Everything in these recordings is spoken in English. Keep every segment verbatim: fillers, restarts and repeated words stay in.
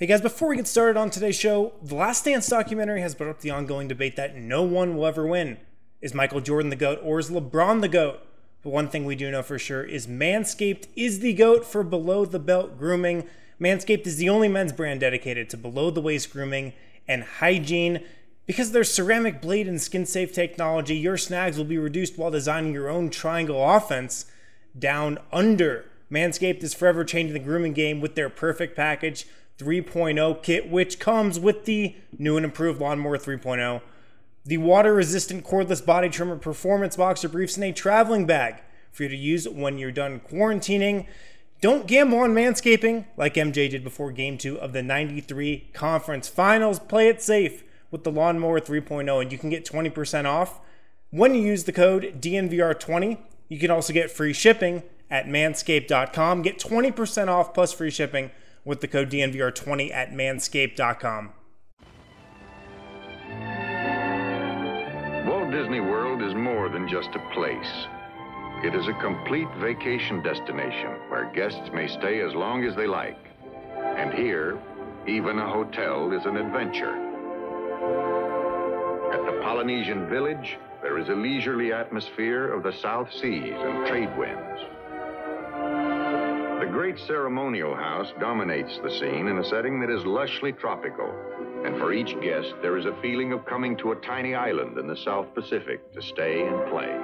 Hey guys, before we get started on today's show, the Last Dance documentary has brought up the ongoing debate that no one will ever win. Is Michael Jordan the GOAT or is LeBron the GOAT? But one thing we do know for sure is Manscaped is the GOAT for below-the-belt grooming. Manscaped is the only men's brand dedicated to below-the-waist grooming and hygiene. Because of their ceramic blade and skin-safe technology, your snags will be reduced while designing your own triangle offense down under. Manscaped is forever changing the grooming game with their Perfect Package three point oh kit, which comes with the new and improved Lawnmower three point oh, the water-resistant cordless body trimmer, performance boxer briefs, and a traveling bag for you to use when you're done quarantining. Don't gamble on manscaping like M J did before Game two of the ninety-three Conference Finals. Play it safe with the Lawnmower three point oh, and you can get twenty percent off when you use the code D N V R twenty. You can also get free shipping at manscaped dot com. Get twenty percent off plus free shipping with the code D N V R twenty at manscaped dot com. Walt Disney World is more than just a place. It is a complete vacation destination where guests may stay as long as they like. And here, even a hotel is an adventure. At the Polynesian Village, there is a leisurely atmosphere of the South Seas and trade winds. The great ceremonial house dominates the scene in a setting that is lushly tropical, and for each guest there is a feeling of coming to a tiny island in the South Pacific to stay and play.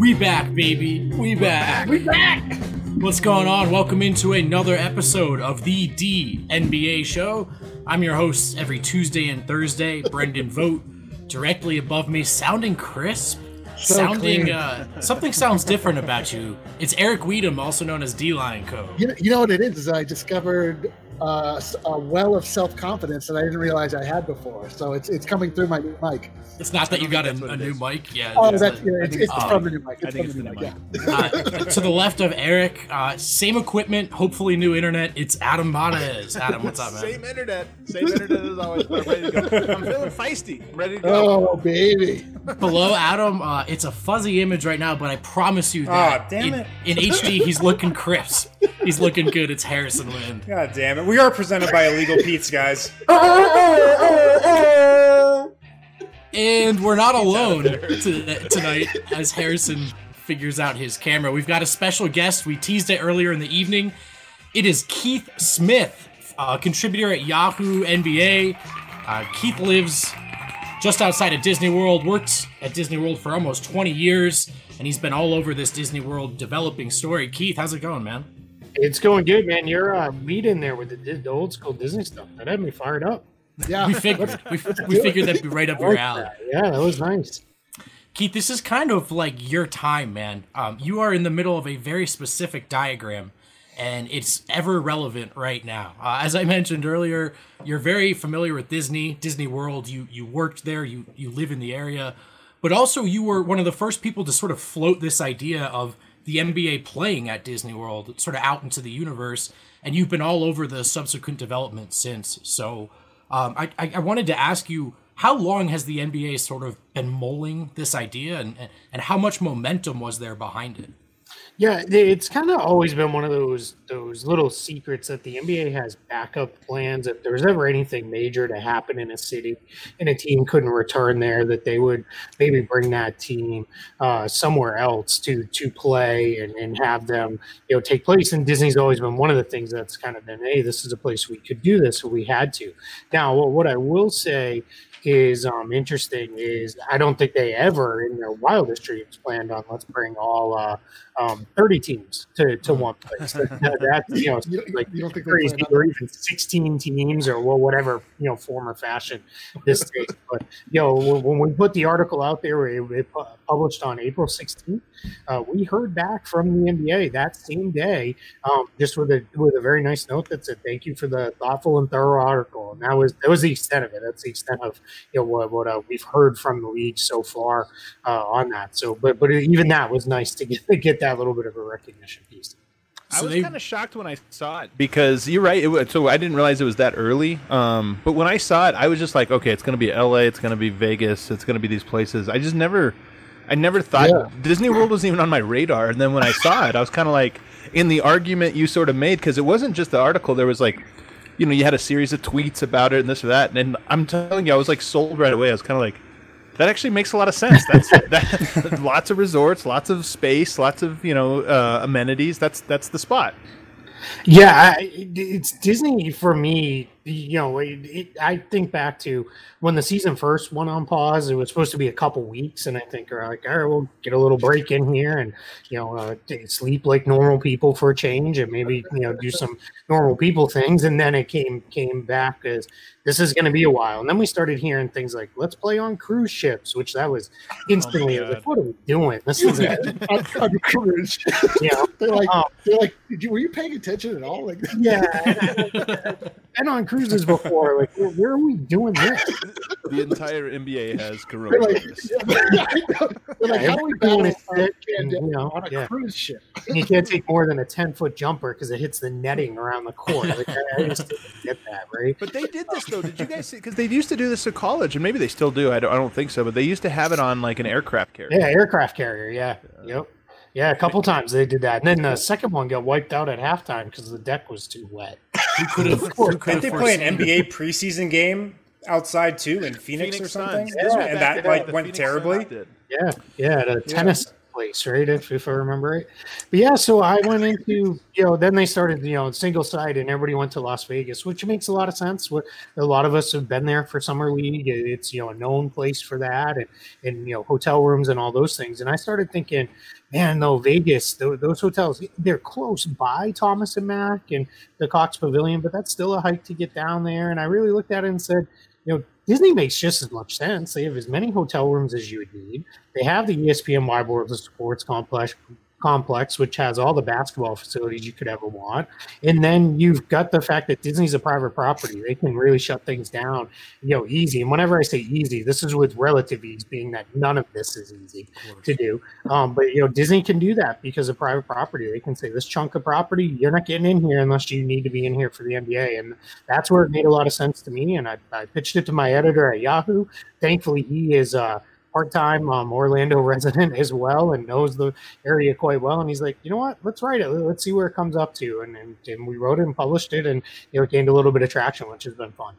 We back, baby. We back. We back. What's going on? Welcome into another episode of the D N B A show. I'm your host every Tuesday and Thursday, Brendan Vogt. Directly above me, sounding crisp, so sounding uh, something sounds different about you. It's Eric Weedum, also known as D-Line Co. You know, you know what it is? Is I discovered uh, a well of self-confidence that I didn't realize I had before. So it's it's coming through my new mic. It's not that you got a, a new mic, yeah. Oh, that's yeah, it's, it's um, from the new mic. It's from it's the new mic. mic. Yeah. Uh, to the left of Eric, uh, same equipment, hopefully new internet. It's Adam Banez. Adam, what's up, man? Same internet, same internet as always. I'm ready to go. I'm feeling feisty. I'm ready to go. Oh, baby. Below Adam, uh, it's a fuzzy image right now, but I promise you that oh, damn in, it. in H D he's looking crisp. He's looking good. It's Harrison Lynn. God damn it. We are presented by Illegal Pete's, guys. And we're not alone to, tonight as Harrison figures out his camera. We've got a special guest. We teased it earlier in the evening. It is Keith Smith, a contributor at Yahoo N B A. Uh, Keith lives just outside of Disney World, worked at Disney World for almost twenty years, and he's been all over this Disney World developing story. Keith, how's it going, man? It's going good, man. You're uh, leading there with the, the old school Disney stuff. That had me fired up. Yeah, we figured we, we figured that'd be right up your alley. Yeah, that was nice. Keith, this is kind of like your time, man. Um, you are in the middle of a very specific diagram, and it's ever relevant right now. Uh, as I mentioned earlier, you're very familiar with Disney, Disney World. You you worked there. You you live in the area, but also you were one of the first people to sort of float this idea of the N B A playing at Disney World, sort of out into the universe. And you've been all over the subsequent development since. So. Um, I, I wanted to ask you, how long has the N B A sort of been mulling this idea, and, and, and how much momentum was there behind it? Yeah, it's kind of always been one of those those little secrets that the N B A has backup plans. If there was ever anything major to happen in a city and a team couldn't return there, that they would maybe bring that team uh, somewhere else to to play and, and have them, you know, take place. And Disney's always been one of the things that's kind of been, hey, this is a place we could do this if we had to. Now, what I will say is um, interesting is I don't think they ever in their wildest dreams planned on let's bring all uh, um, thirty teams to, to one place. That, that, you know, you, like you don't think crazy or even sixteen teams or well, whatever, you know, form or fashion this takes. But, you know, when we put the article out there, it published on April sixteenth, uh, we heard back from the N B A that same day, um, just with a with a very nice note that said, thank you for the thoughtful and thorough article. And that was, that was the extent of it. That's the extent of you know what, what uh, we've heard from the league so far uh, on that. So, but but even that was nice to get to get that little bit of a recognition piece. So I was they... kind of shocked when I saw it because you're right. It was, so I didn't realize it was that early. Um, but when I saw it, I was just like, okay, it's going to be L A, it's going to be Vegas, it's going to be these places. I just never, I never thought yeah. Disney World wasn't even on my radar. And then when I saw it, I was kind of like in the argument you sort of made because it wasn't just the article. There was like, you know, you had a series of tweets about it and this or that. And, and I'm telling you, I was like sold right away. I was kind of like, that actually makes a lot of sense. That's that, lots of resorts, lots of space, lots of you know uh, amenities. That's that's the spot. Yeah, I, it's Disney for me. You know, it, it, I think back to when the season first went on pause. It was supposed to be a couple weeks, and I think are like, all right, we'll get a little break in here, and you know, uh, sleep like normal people for a change, and maybe you know, do some normal people things. And then it came came back as this is going to be a while. And then we started hearing things like, let's play on cruise ships, which that was instantly, oh I was like, what are we doing? This is yeah, on, on a cruise. You know? They're like, um, they're like, did you, were you paying attention at all? Like, yeah. Been on cruises before. Like, where, where are we doing this? The entire N B A has coronavirus. They're like, how are we doing it on a yeah. cruise ship? And you can't take more than a ten-foot jumper because it hits the netting around the court. Like, I just didn't get that, right? But they did this, though. Did you guys see? Because they used to do this at college, and maybe they still do. I don't, I don't think so, but they used to have it on like an aircraft carrier. Yeah, aircraft carrier. Yeah. yeah. Yep. Yeah, a couple times they did that, and then the second one got wiped out at halftime because the deck was too wet. Who could have? Didn't they play an N B A preseason game outside too in Phoenix, Phoenix or something? Yeah, yeah, and that like went Phoenix terribly. Yeah, yeah, the yeah. tennis place, right? If, if I remember it. But yeah, so I went into, you know, then they started, you know, single side and everybody went to Las Vegas, which makes a lot of sense. What a lot of us have been there for summer league. It's, you know, a known place for that and, and, you know, hotel rooms and all those things. And I started thinking, man, though, Vegas, th- those hotels, they're close by Thomas and Mack and the Cox Pavilion, but that's still a hike to get down there. And I really looked at it and said, you know, Disney makes just as much sense. They have as many hotel rooms as you would need. They have the E S P N Wide World of Sports complex, complex, which has all the basketball facilities you could ever want. And then you've got the fact that Disney's a private property. They can really shut things down, you know, easy. And whenever I say easy, this is with relative ease, being that none of this is easy to do. Um, but, you know, Disney can do that because of private property. They can say this chunk of property, you're not getting in here unless you need to be in here for the N B A. And that's where it made a lot of sense to me. And I, I pitched it to my editor at Yahoo. Thankfully, he is uh, – part-time um, Orlando resident as well and knows the area quite well. And he's like, you know what, let's write it. Let's see where it comes up to. And, and, and we wrote it and published it and, you know, it gained a little bit of traction, which has been fun.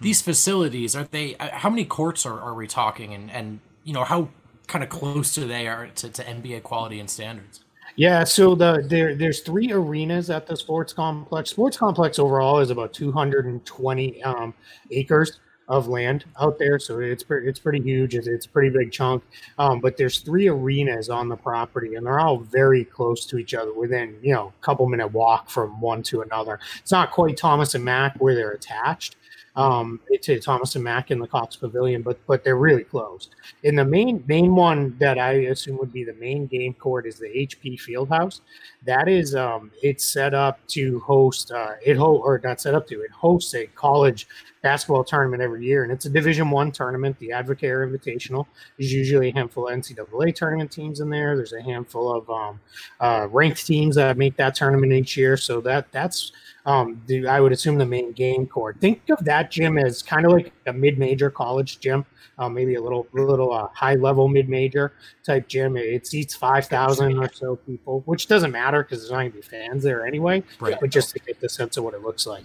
These facilities, are they, how many courts are, are we talking and, and, you know, how kind of close do they are to, to N B A quality and standards? Yeah, so the there there's three arenas at the sports complex. Sports complex overall is about two hundred twenty um, acres of land out there, so it's pretty it's pretty huge. It's, it's a pretty big chunk, um but there's three arenas on the property and they're all very close to each other, within you know a couple minute walk from one to another. It's not quite Thomas and Mack where they're attached um to Thomas and Mack in the Cox Pavilion, but but they're really close. And the main main one that I assume would be the main game court is the H P Fieldhouse. That is um it's set up to host uh it ho- or not set up to it hosts a college basketball tournament every year, and it's a Division One tournament. The Advocare Invitational. There's usually a handful of N C double A tournament teams in there. There's a handful of um, uh, ranked teams that make that tournament each year. So that that's um, the, I would assume the main game court. Think of that gym as kind of like a mid-major college gym, uh, maybe a little little uh, high-level mid-major type gym. It, it seats five thousand or so people, which doesn't matter because there's not going to be fans there anyway. Right. But just to get the sense of what it looks like.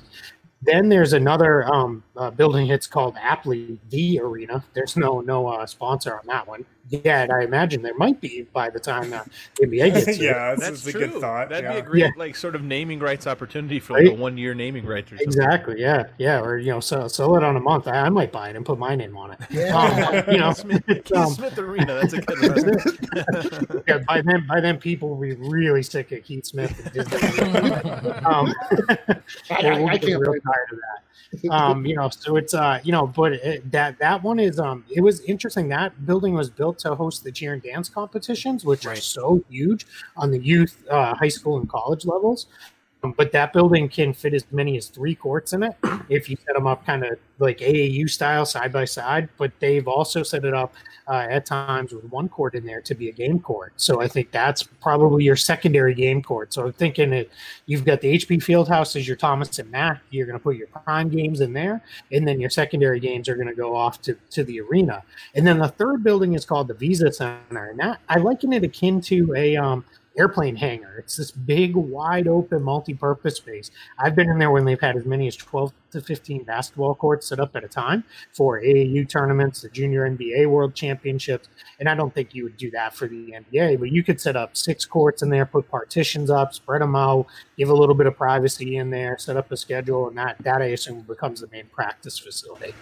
Then there's another um, uh, building. It's called Apley V Arena. There's no no uh, sponsor on that one. Yeah, I imagine there might be by the time the N B A gets here. Yeah, that's a good thought. That'd yeah. be a great yeah. like sort of naming rights opportunity for like right? a one year naming rights. Or exactly. Yeah. Yeah. Or you know, sell, sell it on a month. I, I might buy it and put my name on it. Yeah. Um, you know, Smith, Keith um, Smith Arena. That's a good one. yeah. By then, by then, people will be really sick of Keith Smith. And Disney. um, I, I, I can't really tired of that. um you know so it's uh you know but it, that that one is um it was interesting. That building was built to host the cheer and dance competitions, which right. are so huge on the youth uh high school and college levels. But that building can fit as many as three courts in it if you set them up kind of like A A U style, side by side. But they've also set it up uh, at times with one court in there to be a game court. So I think that's probably your secondary game court. So I'm thinking that you've got the H P Fieldhouse as your Thomas and Mack. You're going to put your prime games in there, and then your secondary games are going to go off to, to the arena. And then the third building is called the Visa Center. And that, I liken it akin to a um, – airplane hangar. It's this big, wide open, multi-purpose space. I've been in there when they've had as many as twelve to fifteen basketball courts set up at a time for A A U tournaments, the Junior N B A World Championships. And I don't think you would do that for the N B A, but you could set up six courts in there, put partitions up, spread them out, give a little bit of privacy in there, set up a schedule, and that, that I assume becomes the main practice facility.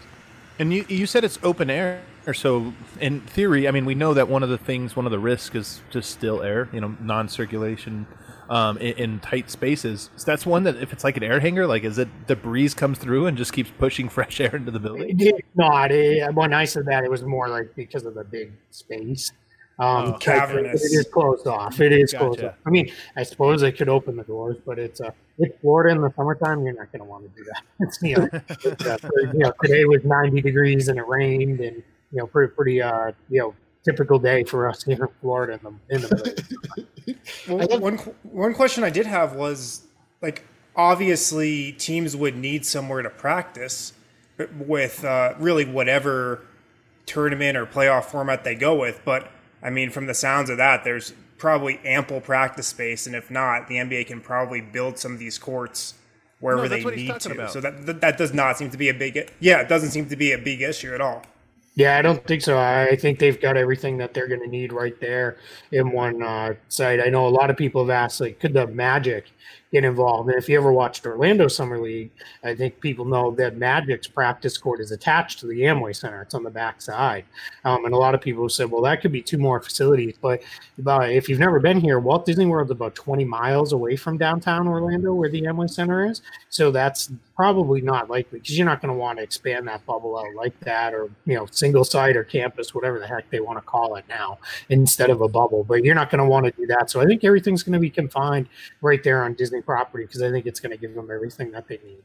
And you, you said it's open air, so in theory, I mean, we know that one of the things, one of the risks is just still air, you know, non-circulation um, in, in tight spaces. So that's one that if it's like an air hangar, like is it the breeze comes through and just keeps pushing fresh air into the building? It's not. It, when I said that, it was more like because of the big space. Um, oh, cavernous. It, it is closed off. It is gotcha. closed off. I mean, I suppose they could open the doors, but it's uh, it's Florida in the summertime. You're not going to want to do that. It's, you know, it's, uh, you know, today was ninety degrees and it rained, and you know, pretty pretty uh, you know, typical day for us here in Florida in the in the. Well, love- one one question I did have was like obviously teams would need somewhere to practice, but with uh, really whatever tournament or playoff format they go with, but. I mean, from the sounds of that, there's probably ample practice space, and if not, the N B A can probably build some of these courts wherever no, they need to. About. So that, that that does not seem to be a big yeah, it doesn't seem to be a big issue at all. Yeah, I don't think so. I think they've got everything that they're going to need right there in one uh, site. I know a lot of people have asked, like, could the Magic get involved? And if you ever watched Orlando Summer League, I think people know that Magic's practice court is attached to the Amway Center. It's on the back side. Um, and a lot of people said, well, that could be two more facilities. But uh, if you've never been here, Walt Disney World is about twenty miles away from downtown Orlando where the Amway Center is. So that's probably not likely because you're not going to want to expand that bubble out like that or, you know, single site or campus, whatever the heck they want to call it now instead of a bubble. But you're not going to want to do that. So I think everything's going to be confined right there on Disney property because I think it's going to give them everything that they need.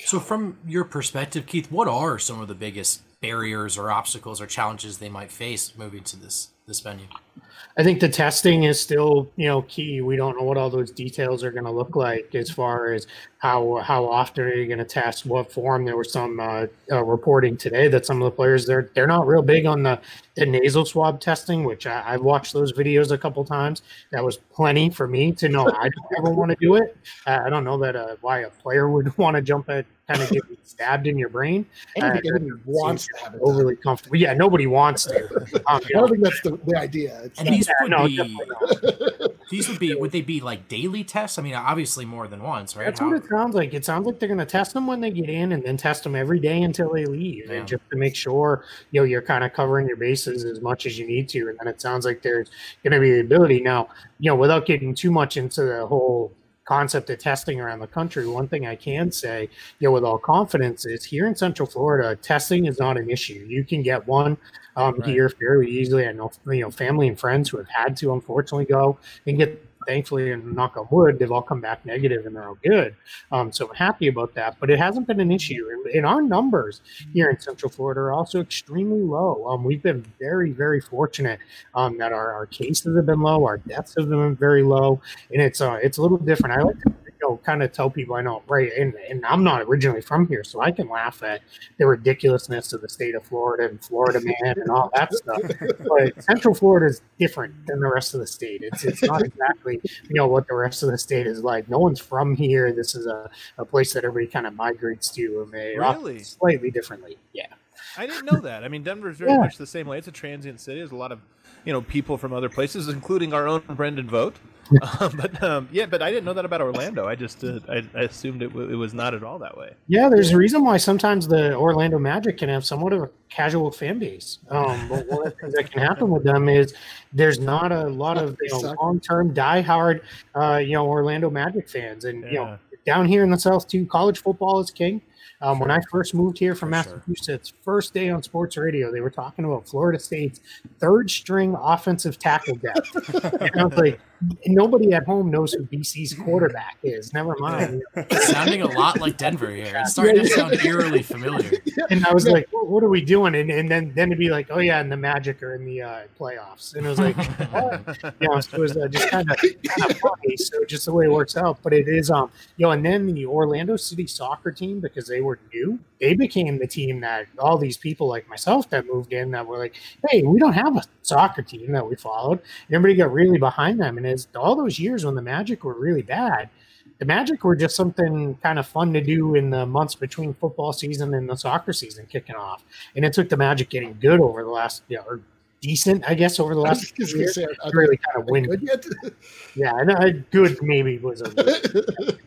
So from your perspective, Keith, what are some of the biggest barriers or obstacles or challenges they might face moving to this this venue? I think the testing is still, you know, key. We don't know what all those details are going to look like as far as how how often are you going to test, what form. There was some uh, uh, reporting today that some of the players, they're, they're not real big on the, the nasal swab testing, which I, I watched those videos a couple times. That was plenty for me to know I don't ever want to do it. Uh, I don't know that uh, why a player would want to jump at kind of getting stabbed in your brain. I don't think uh, anyone wants to have it. Overly comfortable. Yeah, nobody wants to. Um, I don't think that's the, the idea. It's and not, these would no, be, these would be, would they be like daily tests? I mean, obviously more than once, right? That's How? what it sounds like. It sounds like they're going to test them when they get in and then test them every day until they leave. Yeah. And just to make sure, you know, you're kind of covering your bases as much as you need to. And then it sounds like there's going to be the ability now, you know, without getting too much into the whole concept of testing around the country. One thing I can say, you know, with all confidence is here in Central Florida, testing is not an issue. You can get one um, right. here fairly easily. I know, you know, family and friends who have had to unfortunately go and get, thankfully, and knock on wood, they've all come back negative and they're all good. Um, so I'm happy about that, but it hasn't been an issue. And, and our numbers here in Central Florida are also extremely low. Um, we've been very, very fortunate um, that our, our cases have been low, our deaths have been very low, and it's uh, it's a little different. I like to you know, kind of tell people I know, right, and, and I'm not originally from here, so I can laugh at the ridiculousness of the state of Florida and Florida man and all that stuff. But Central Florida is different than the rest of the state. It's it's not exactly you know what the rest of the state is like. No one's from here. This is a, a place that everybody kind of migrates to, and they really? slightly differently. Yeah, I didn't know that. I mean, Denver's very yeah. much the same way. It's a transient city. There's a lot of you know people from other places, including our own Brendan Vogt. um, but um, yeah, but I didn't know that about Orlando. I just uh, I, I assumed it, w- it was not at all that way. Yeah, there's a reason why sometimes the Orlando Magic can have somewhat of a casual fan base. Um, but one of the things that can happen with them is there's not a lot of you know, long-term, diehard, uh, you know, Orlando Magic fans, and yeah. you know, down here in the South too, college football is king. Um, sure. When I first moved here from For Massachusetts, sure. first day on sports radio, they were talking about Florida State's third string offensive tackle depth. And I was like, nobody at home knows who B C's quarterback is. Never mind. It's sounding a lot like Denver here. It's starting to sound eerily familiar. And I was like, what, what are we doing? And and then then to be like, oh yeah, and the Magic are in the uh, playoffs. And it was like, oh. you know, so it was uh, just kind of kind of funny. So just the way it works out. But it is, um, you know, and then the Orlando City soccer team, because they were new, they became the team that all these people like myself that moved in that were like, hey, we don't have a soccer team that we followed. And everybody got really behind them. And it's all those years when the Magic were really bad, the Magic were just something kind of fun to do in the months between football season and the soccer season kicking off. And it took the Magic getting good over the last, you know, or decent, I guess, over the last few years say, to really kind of win. Yeah, and I, good maybe was a good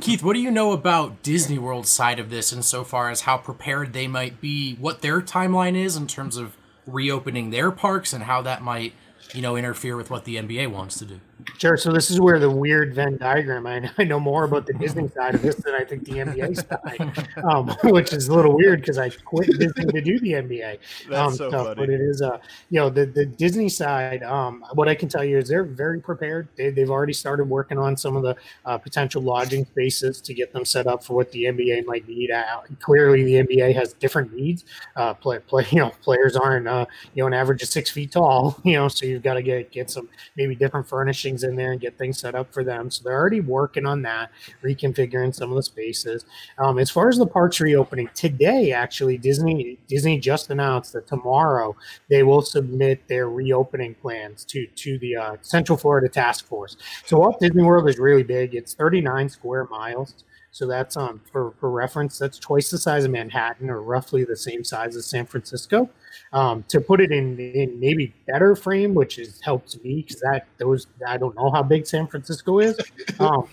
Keith, what do you know about Disney World's side of this insofar as how prepared they might be, what their timeline is in terms of reopening their parks and how that might, you know, interfere with what the N B A wants to do? Sure. So this is where the weird Venn diagram, I, I know more about the Disney side of this than I think the N B A side, um, which is a little weird because I quit Disney to do the N B A. That's um, so stuff, funny. But it is, uh, you know, the, the Disney side, um, what I can tell you is they're very prepared. They, they've already started working on some of the uh, potential lodging spaces to get them set up for what the N B A might need. Uh, clearly, the N B A has different needs. Uh, play, play, you know, players aren't, uh, you know, an average of six feet tall, you know, so you've got to get, get some maybe different furnishing in there and get things set up for them. So they're already working on that, reconfiguring some of the spaces. Um, as far as the parks reopening today, actually, Disney Disney just announced that tomorrow they will submit their reopening plans to to the uh, Central Florida Task Force. So Walt Disney World is really big. It's thirty-nine square miles. So that's um for, for reference, that's twice the size of Manhattan, or roughly the same size as San Francisco. Um, to put it in, in maybe better frame, which is helps me because that those I don't know how big San Francisco is. Um,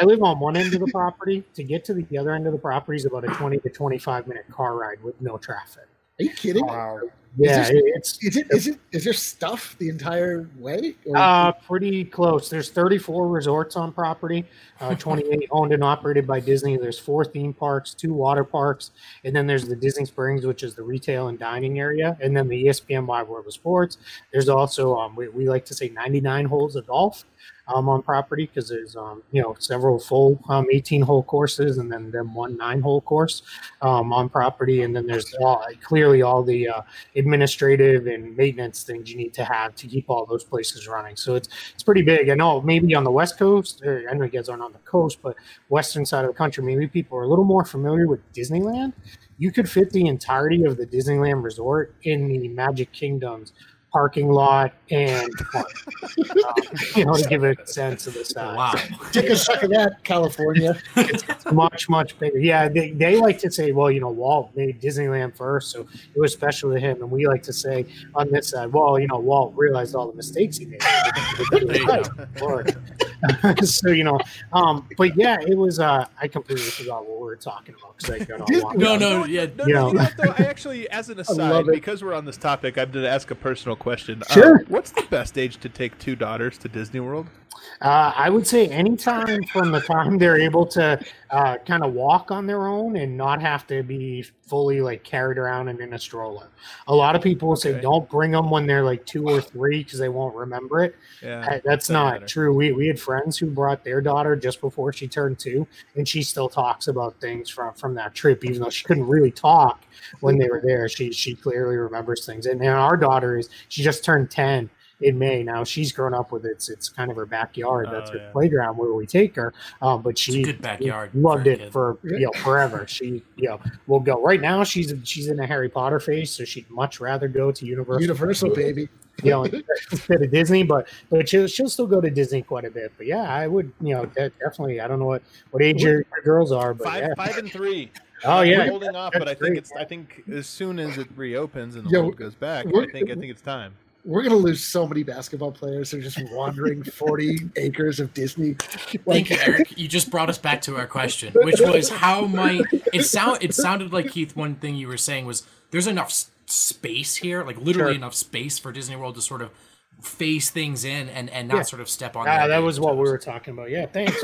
I live on one end of the property. To get to the other end of the property is about a twenty to twenty-five minute car ride with no traffic. Are you kidding? Wow. Yeah, is there, it's is it is it is there stuff the entire way? Or? Uh pretty close. There's thirty-four resorts on property, uh, twenty-eight owned and operated by Disney. There's four theme parks, two water parks, and then there's the Disney Springs, which is the retail and dining area, and then the E S P N Wide World of Sports. There's also um we, we like to say ninety-nine holes of golf um on property because there's um you know several full um eighteen hole courses and then then one nine hole course um on property, and then there's all, clearly all the uh, administrative and maintenance things you need to have to keep all those places running. So it's it's pretty big. I know maybe on the West Coast, or I know you guys aren't on the coast, but western side of the country, maybe people are a little more familiar with Disneyland. You could fit the entirety of the Disneyland Resort in the Magic Kingdom's parking lot and park, um, you know, to give a sense of the size. Wow. Take a suck of that, California. It's much, much bigger. Yeah, they, they like to say, well, you know, Walt made Disneyland first, so it was special to him. And we like to say on this side, well, you know, Walt realized all the mistakes he made. So, you know, um, but yeah, it was, uh, I completely forgot what we were talking about because I got all No, no, yeah. No, you know. no, you know, though, I actually, as an aside, because we're on this topic, I'm going to ask a personal question. Sure. Um, what's the best age to take two daughters to Disney World? Uh, I would say anytime from the time they're able to uh, kind of walk on their own and not have to be fully like carried around and in a stroller. A lot of people will say okay. don't bring them when they're like two or three because they won't remember it. Yeah, I, that's not matter. true. We we had friends who brought their daughter just before she turned two, and she still talks about things from, from that trip, even though she couldn't really talk when they were there. She she clearly remembers things. And, and our daughter is she just turned ten. In May. Now she's grown up with it. It's, it's kind of her backyard. That's oh, her yeah. playground where we take her. Um, but she good backyard loved for it kid. for you know forever. She you know will go. Right now she's she's in a Harry Potter phase, so she'd much rather go to Universal. Universal baby. You know, instead of Disney, but but she'll she'll still go to Disney quite a bit. But yeah, I would you know definitely. I don't know what, what age your, your girls are, but five yeah. five and three. Oh yeah, we're holding off. That's but I think great. it's I think as soon as it reopens and the Yo, world goes back, I think I think it's time. We're going to lose so many basketball players who are just wandering forty acres of Disney. Like, thank you, Eric. You just brought us back to our question, which was how might it sound? It sounded like, Keith, one thing you were saying was there's enough space here, like literally sure. enough space for Disney World to sort of phase things in and, and not yeah. sort of step on ah, that was what we were talking about. Yeah, thanks.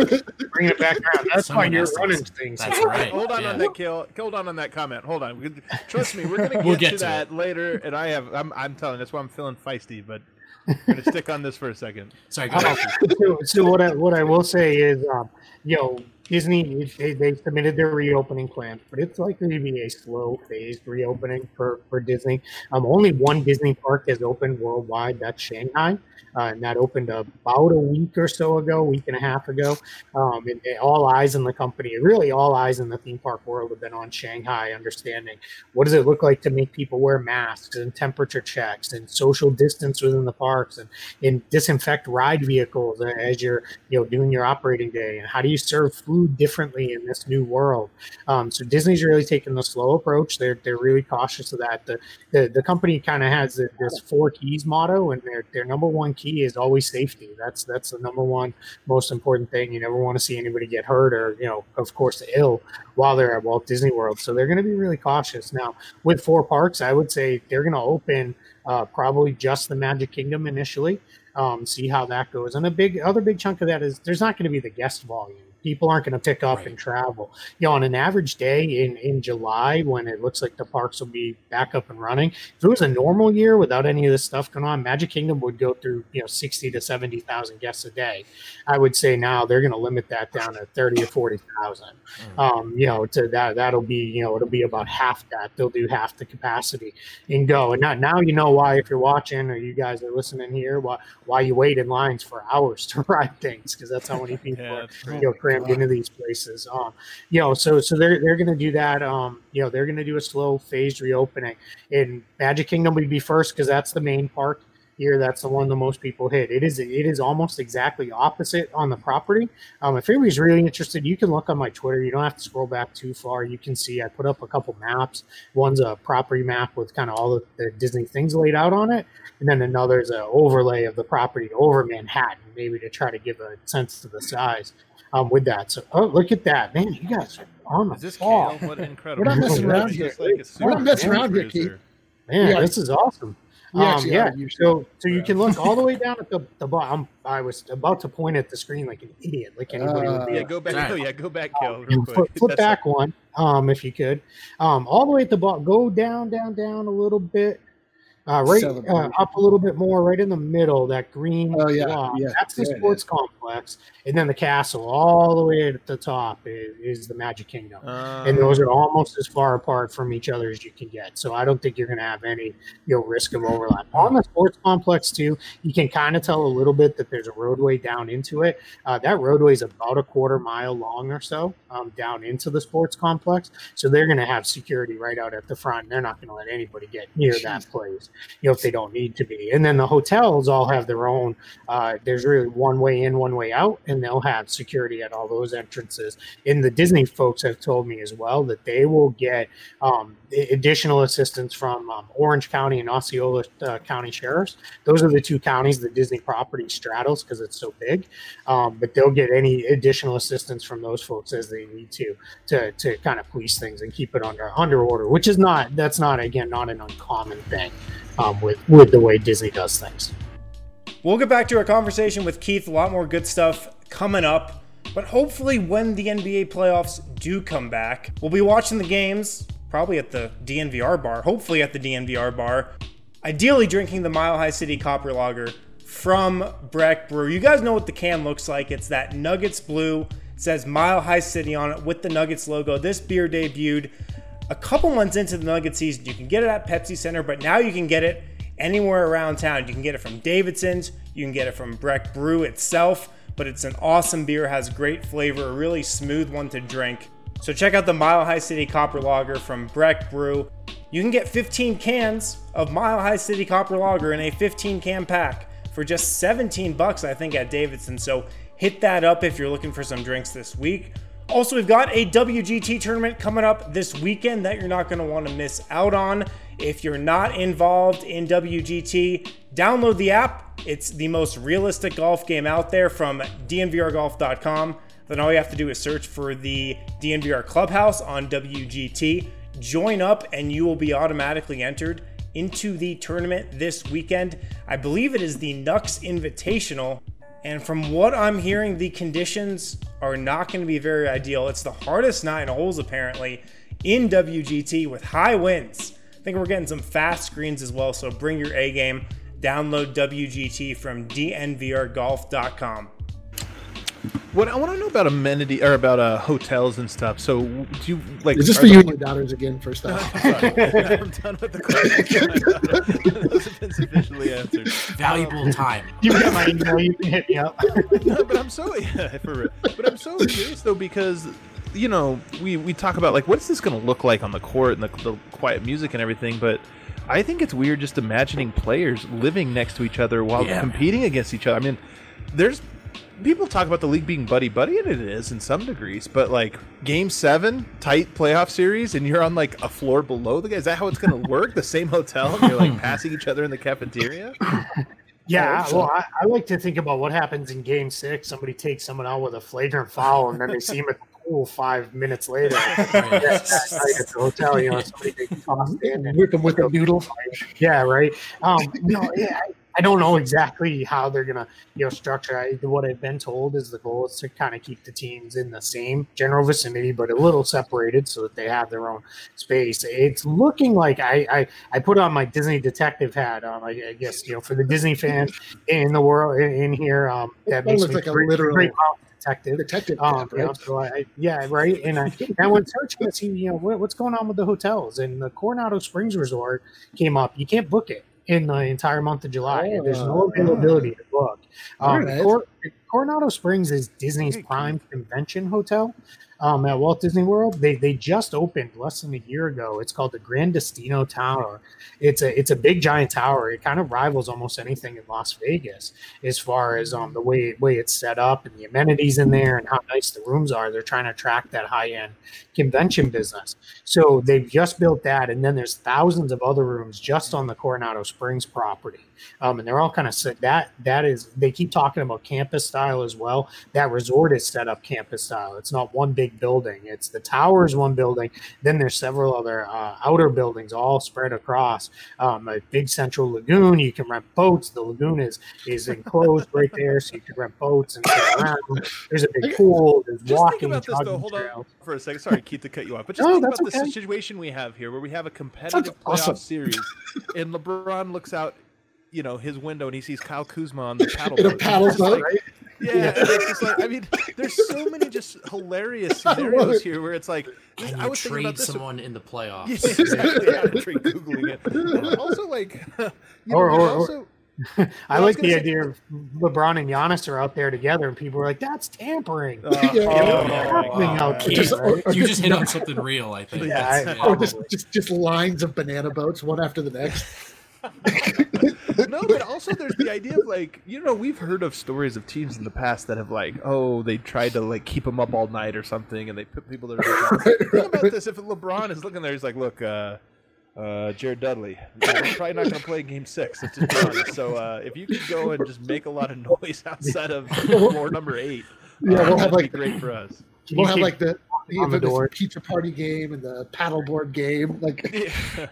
Bring it back around. That's Someone why you're running things. things. That's right. Hold on yeah. on that kill. Hold on on that comment. Hold on. Trust me, we're gonna get, we'll get to, to that later. And I have. I'm. I'm telling. That's why I'm feeling feisty. But I'm gonna stick on this for a second. Sorry. Go ahead. So, so what I what I will say is, um, you know, Disney they, they submitted their reopening plan, but it's likely to be a slow phased reopening for for Disney. Um, only one Disney park has opened worldwide. That's Shanghai. Uh, and that opened about a week or so ago, week and a half ago. Um, and, and all eyes in the company, really all eyes in the theme park world have been on Shanghai, understanding what does it look like to make people wear masks and temperature checks and social distance within the parks and, and disinfect ride vehicles as you're you know doing your operating day, and how do you serve food differently in this new world. Um, so Disney's really taking the slow approach. They're they're really cautious of that. The the, the company kind of has this four keys motto, and their their number one key is always safety. That's that's the number one most important thing. You never want to see anybody get hurt or, you know, of course, ill while they're at Walt Disney World. So they're going to be really cautious. Now, with four parks, I would say they're going to open uh, probably just the Magic Kingdom initially, um, see how that goes. And a big other big chunk of that is there's not going to be the guest volume. People aren't going to pick up right. and travel. You know, on an average day in, in July, when it looks like the parks will be back up and running, if it was a normal year without any of this stuff going on, Magic Kingdom would go through, you know, sixty to seventy thousand guests a day. I would say now they're going to limit that down to thirty or forty thousand. Mm. Um, you know, to that, that'll be, you know, it'll be about half that. They'll do half the capacity and go. And now, now you know why, if you're watching or you guys are listening here, why, why you wait in lines for hours to ride things, because that's how many people yeah, are, you know, crazy. Into these places, um, you know, so so they're they're going to do that. Um, you know, they're going to do a slow phased reopening. And Magic Kingdom would be first because that's the main park here. That's the one the most people hit. It is it is almost exactly opposite on the property. Um, if anybody's really interested, you can look on my Twitter. You don't have to scroll back too far. You can see I put up a couple maps. One's a property map with kind of all the, the Disney things laid out on it, and then another is an overlay of the property over Manhattan, maybe to try to give a sense to the size. Um, with that, so oh, look at that, man! You guys are on the ball. What incredible! We're not messing around here. Like We're not messing around here, Keith. Man, yeah. This is awesome. Um, yeah, yeah. so so you can look all the way down at the the bottom. I was about to point at the screen like an idiot, like anybody uh, would be. Yeah, go back. Right. Yeah, go back. Kel, real quick. Flip, flip back it. one, um, if you could, um, all the way at the bottom. Go down, down, down a little bit. Uh, right uh, up a little bit more, right in the middle, that green. Oh, yeah, block, yeah, that's the sports complex. And then the castle all the way at the top is, is the Magic Kingdom. Um, and those are almost as far apart from each other as you can get. So I don't think you're going to have any you know, risk of overlap. On the sports complex, too, you can kind of tell a little bit that there's a roadway down into it. Uh, that roadway is about a quarter mile long or so um, down into the sports complex. So they're going to have security right out at the front. They're not going to let anybody get near that place. You know, if they don't need to be. And then the hotels all have their own. Uh, there's really one way in, one way out, and they'll have security at all those entrances. And the Disney folks have told me as well that they will get um, additional assistance from um, Orange County and Osceola uh, County Sheriffs. Those are the two counties the Disney property straddles because it's so big. Um, but they'll get any additional assistance from those folks as they need to to to kind of police things and keep it under under order, which is not, that's not, again, not an uncommon thing. Um, with, with the way Disney does things. We'll get back to our conversation with Keith. A lot more good stuff coming up. But hopefully when the N B A playoffs do come back, we'll be watching the games, probably at the D N V R bar, hopefully at the D N V R bar, ideally drinking the Mile High City Copper Lager from Breck Brew. You guys know what the can looks like. It's that Nuggets blue. It says Mile High City on it with the Nuggets logo. This beer debuted a couple months into the Nugget season. You can get it at Pepsi Center, but now you can get it anywhere around town. You can get it from Davidson's, you can get it from Breck Brew itself, but it's an awesome beer, has great flavor, a really smooth one to drink. So check out the Mile High City Copper Lager from Breck Brew. You can get fifteen cans of Mile High City Copper Lager in a fifteen-can pack for just seventeen bucks, I think, at Davidson. So hit that up if you're looking for some drinks this week. Also, we've got a W G T tournament coming up this weekend that you're not going to want to miss out on. If you're not involved in W G T, download the app. It's the most realistic golf game out there from d n v r golf dot com. Then all you have to do is search for the D N V R Clubhouse on W G T. Join up and you will be automatically entered into the tournament this weekend. I believe it is the Nux Invitational. And from what I'm hearing, the conditions are not going to be very ideal. It's the hardest nine holes, apparently, in W G T with high winds. I think we're getting some fast greens as well, so bring your A game. Download W G T from d n v r golf dot com. What I want to know about amenity or about uh, hotels and stuff. So, do you like? Is this for you and your daughters again? First off, no, I'm, I'm done with the question. Those have been sufficiently answered. Valuable um, time. You've got my email. You can hit me up. No, but I'm so yeah, for real. But I'm so curious though, because you know we we talk about like what's this going to look like on the court and the, the quiet music and everything, but I think it's weird just imagining players living next to each other while yeah. competing against each other. I mean, there's. People talk about the league being buddy-buddy, and it is in some degrees, but like game seven, tight playoff series, and you're on like a floor below the guy. Is that how it's going to work? The same hotel? And you're like passing each other in the cafeteria? Yeah, well, I, I like to think about what happens in game six. Somebody takes someone out with a flagrant foul, and then they see him at the pool five minutes later. Yes, that night at the hotel, you know, somebody takes off and whip him with a noodle. Yeah, right. Um, no, yeah. I, I don't know exactly how they're gonna, you know, structure. I, what I've been told is the goal is to kind of keep the teams in the same general vicinity, but a little separated so that they have their own space. It's looking like I, I, I put on my Disney detective hat on. I, I guess you know for the Disney fans in the world in, in here, um, that makes me like great, a literal great detective. Detective, um, you know, so I, yeah, right. And I, I went searching to see, you know, what, what's going on with the hotels. And the Coronado Springs Resort came up. You can't book it in the entire month of July. Oh, there's no availability yeah. to book. Um, Cor- Coronado Springs is Disney's prime convention hotel um, at Walt Disney World. They they just opened less than a year ago. It's called the Grandestino Tower. It's a it's a big giant tower. It kind of rivals almost anything in Las Vegas as far as um the way way it's set up and the amenities in there and how nice the rooms are. They're trying to attract that high end convention business. So they've just built that, and then there's thousands of other rooms just on the Coronado Springs property. Um, and they're all kind of set that that is they keep talking about campus style as well. That resort is set up campus style. It's not one big building. It's the tower is one building. Then there's several other uh, outer buildings all spread across um, a big central lagoon. You can rent boats. The lagoon is is enclosed right there, so you can rent boats and get around. There's a big pool. There's just walking. Think about this though. Hold trails. on for a second. Sorry, Keith, to cut you off. But just no, think about okay. the situation we have here, where we have a competitive that's playoff awesome. series, and LeBron looks out. You know, his window, and he sees Kyle Kuzma on the paddle boat. Paddle boat, right? Yeah, yeah. It's just like, I mean, there's so many just hilarious scenarios here where it's like, this, and you I was trade about this someone in the playoffs. Yeah, exactly. Yeah, I'm trade googling it. Also, like, you know, or, or, also, I, I like the say, idea of LeBron and Giannis are out there together, and people are like, "That's tampering." Uh, yeah. oh, oh, wow. out here, just, right? or, or you just, just hit on something real, I think. Yeah, yeah, I, or just, just just lines of banana boats, one after the next. No, but also there's the idea of like, you know, we've heard of stories of teams in the past that have like, oh, they tried to like keep them up all night or something, and they put people that are like, think about this. If LeBron is looking there, he's like, look, uh, uh, Jared Dudley, we're probably not going to play game six. It's just fun. So uh, if you could go and just make a lot of noise outside of floor number eight, yeah, uh, we'll have like great for us. We'll have like the, the, the pizza party game and the paddleboard game, like. Yeah.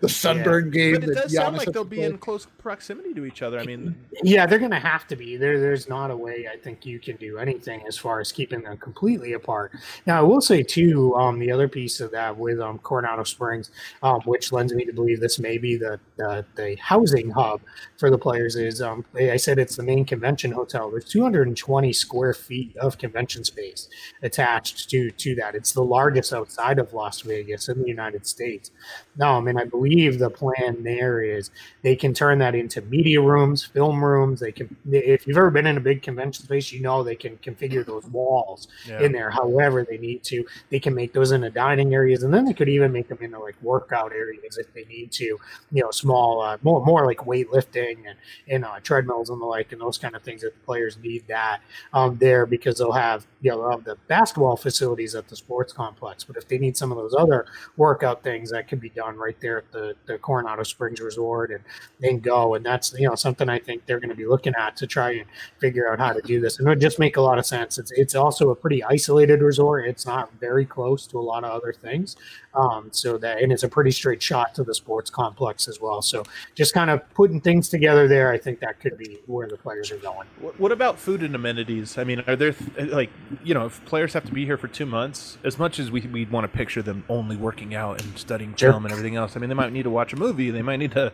The sunburn yeah. game. But it does sound like they'll be in close proximity to each other. I mean, yeah, they're going to have to be. There, there's not a way I think you can do anything as far as keeping them completely apart. Now, I will say too, um, the other piece of that with um, Coronado Springs, um, which lends me to believe this may be the the, the housing hub for the players. Is um, I said it's the main convention hotel. There's two hundred twenty square feet of convention space attached to to that. It's the largest outside of Las Vegas in the United States. Um, and I believe. The plan there is they can turn that into media rooms, film rooms. They can, if you've ever been in a big convention space, you know they can configure those walls yeah. in there however they need to. They can make those into dining areas, and then they could even make them into like workout areas if they need to. You know, small, uh, more more like weightlifting and and uh, treadmills and the like, and those kind of things that the players need that um, there because they'll have you know, of the basketball facilities at the sports complex. But if they need some of those other workout things, that can be done right there at the, the Coronado Springs Resort and then go. And that's, you know, something I think they're going to be looking at to try and figure out how to do this. And it would just make a lot of sense. It's, it's also a pretty isolated resort. It's not very close to a lot of other things. Um, so that, and it's a pretty straight shot to the sports complex as well. So just kind of putting things together there, I think that could be where the players are going. What about food and amenities? I mean, are there, th- like, you know, if players have to be here for two months, as much as we, we'd want to picture them only working out and studying film sure. and everything else, I mean, they might need to watch a movie. They might need to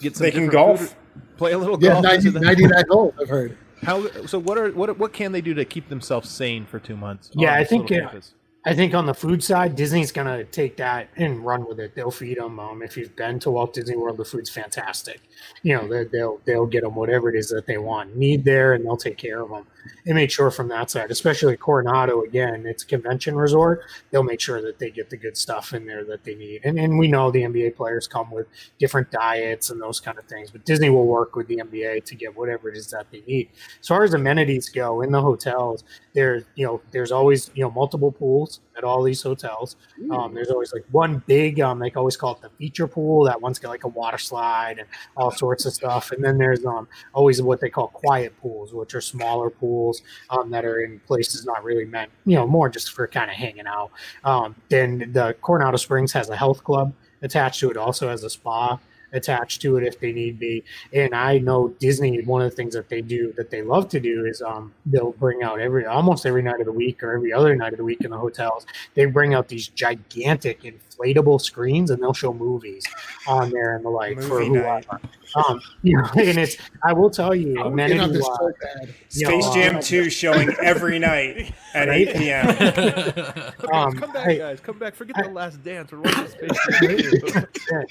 get some. They can golf. Play a little yeah, golf. Yeah, ninety-nine holes, I've heard. How, so what are what what can they do to keep themselves sane for two months? Yeah, I think yeah. I think on the food side, Disney's going to take that and run with it. They'll feed them. Um, if you've been to Walt Disney World, the food's fantastic. You know, they, they'll they'll get them whatever it is that they want, need there, and they'll take care of them. And make sure from that side, especially Coronado, again, it's a convention resort. They'll make sure that they get the good stuff in there that they need. And and we know the N B A players come with different diets and those kind of things, but Disney will work with the N B A to get whatever it is that they need. As far as amenities go in the hotels, there, you know, there's always, you know, multiple pools at all these hotels. Um, there's always like one big, um, they always call it the feature pool. That one's got like a water slide and all sorts of stuff. And then there's um always what they call quiet pools, which are smaller pools um, that are in places not really meant, you know, more just for kind of hanging out. Um, then the Coronado Springs has a health club attached to it, also has a spa attached to it if they need be. And I know Disney, one of the things that they do that they love to do is um they'll bring out every almost every night of the week or every other night of the week in the hotels, they bring out these gigantic inflatable screens and they'll show movies on there and the like Movie for whoever. Um, you know, and it's I will tell you, oh, many you know, so Space know, Jam um, two showing every night at eight p.m. okay, um, come back, I, guys, come back. Forget I, the last dance. We're watching Space Jam two.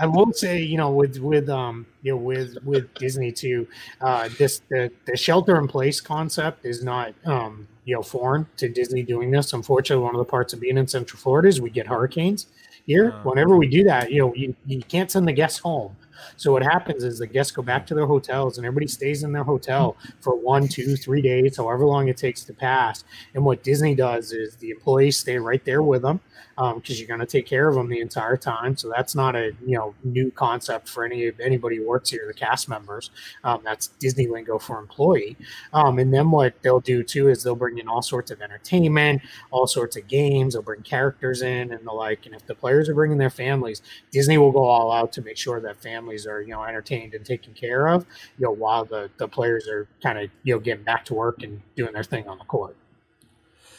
I will say, you know, with with um, you know, with with Disney too, uh, this the the shelter in place concept is not um, you know, foreign to Disney doing this. Unfortunately, one of the parts of being in Central Florida is we get hurricanes here. Um, Whenever we do that, you know, you, you can't send the guests home. So what happens is the guests go back to their hotels and everybody stays in their hotel for one, two, three days, however long it takes to pass. And what Disney does is the employees stay right there with them because um, you're going to take care of them the entire time. So that's not a you know new concept for any anybody who works here, the cast members. Um, that's Disney lingo for employee. Um, and then what they'll do too is they'll bring in all sorts of entertainment, all sorts of games. They'll bring characters in and the like. And if the players are bringing their families, Disney will go all out to make sure that families are, you know, entertained and taken care of, you know, while the, the players are kind of, you know, getting back to work and doing their thing on the court.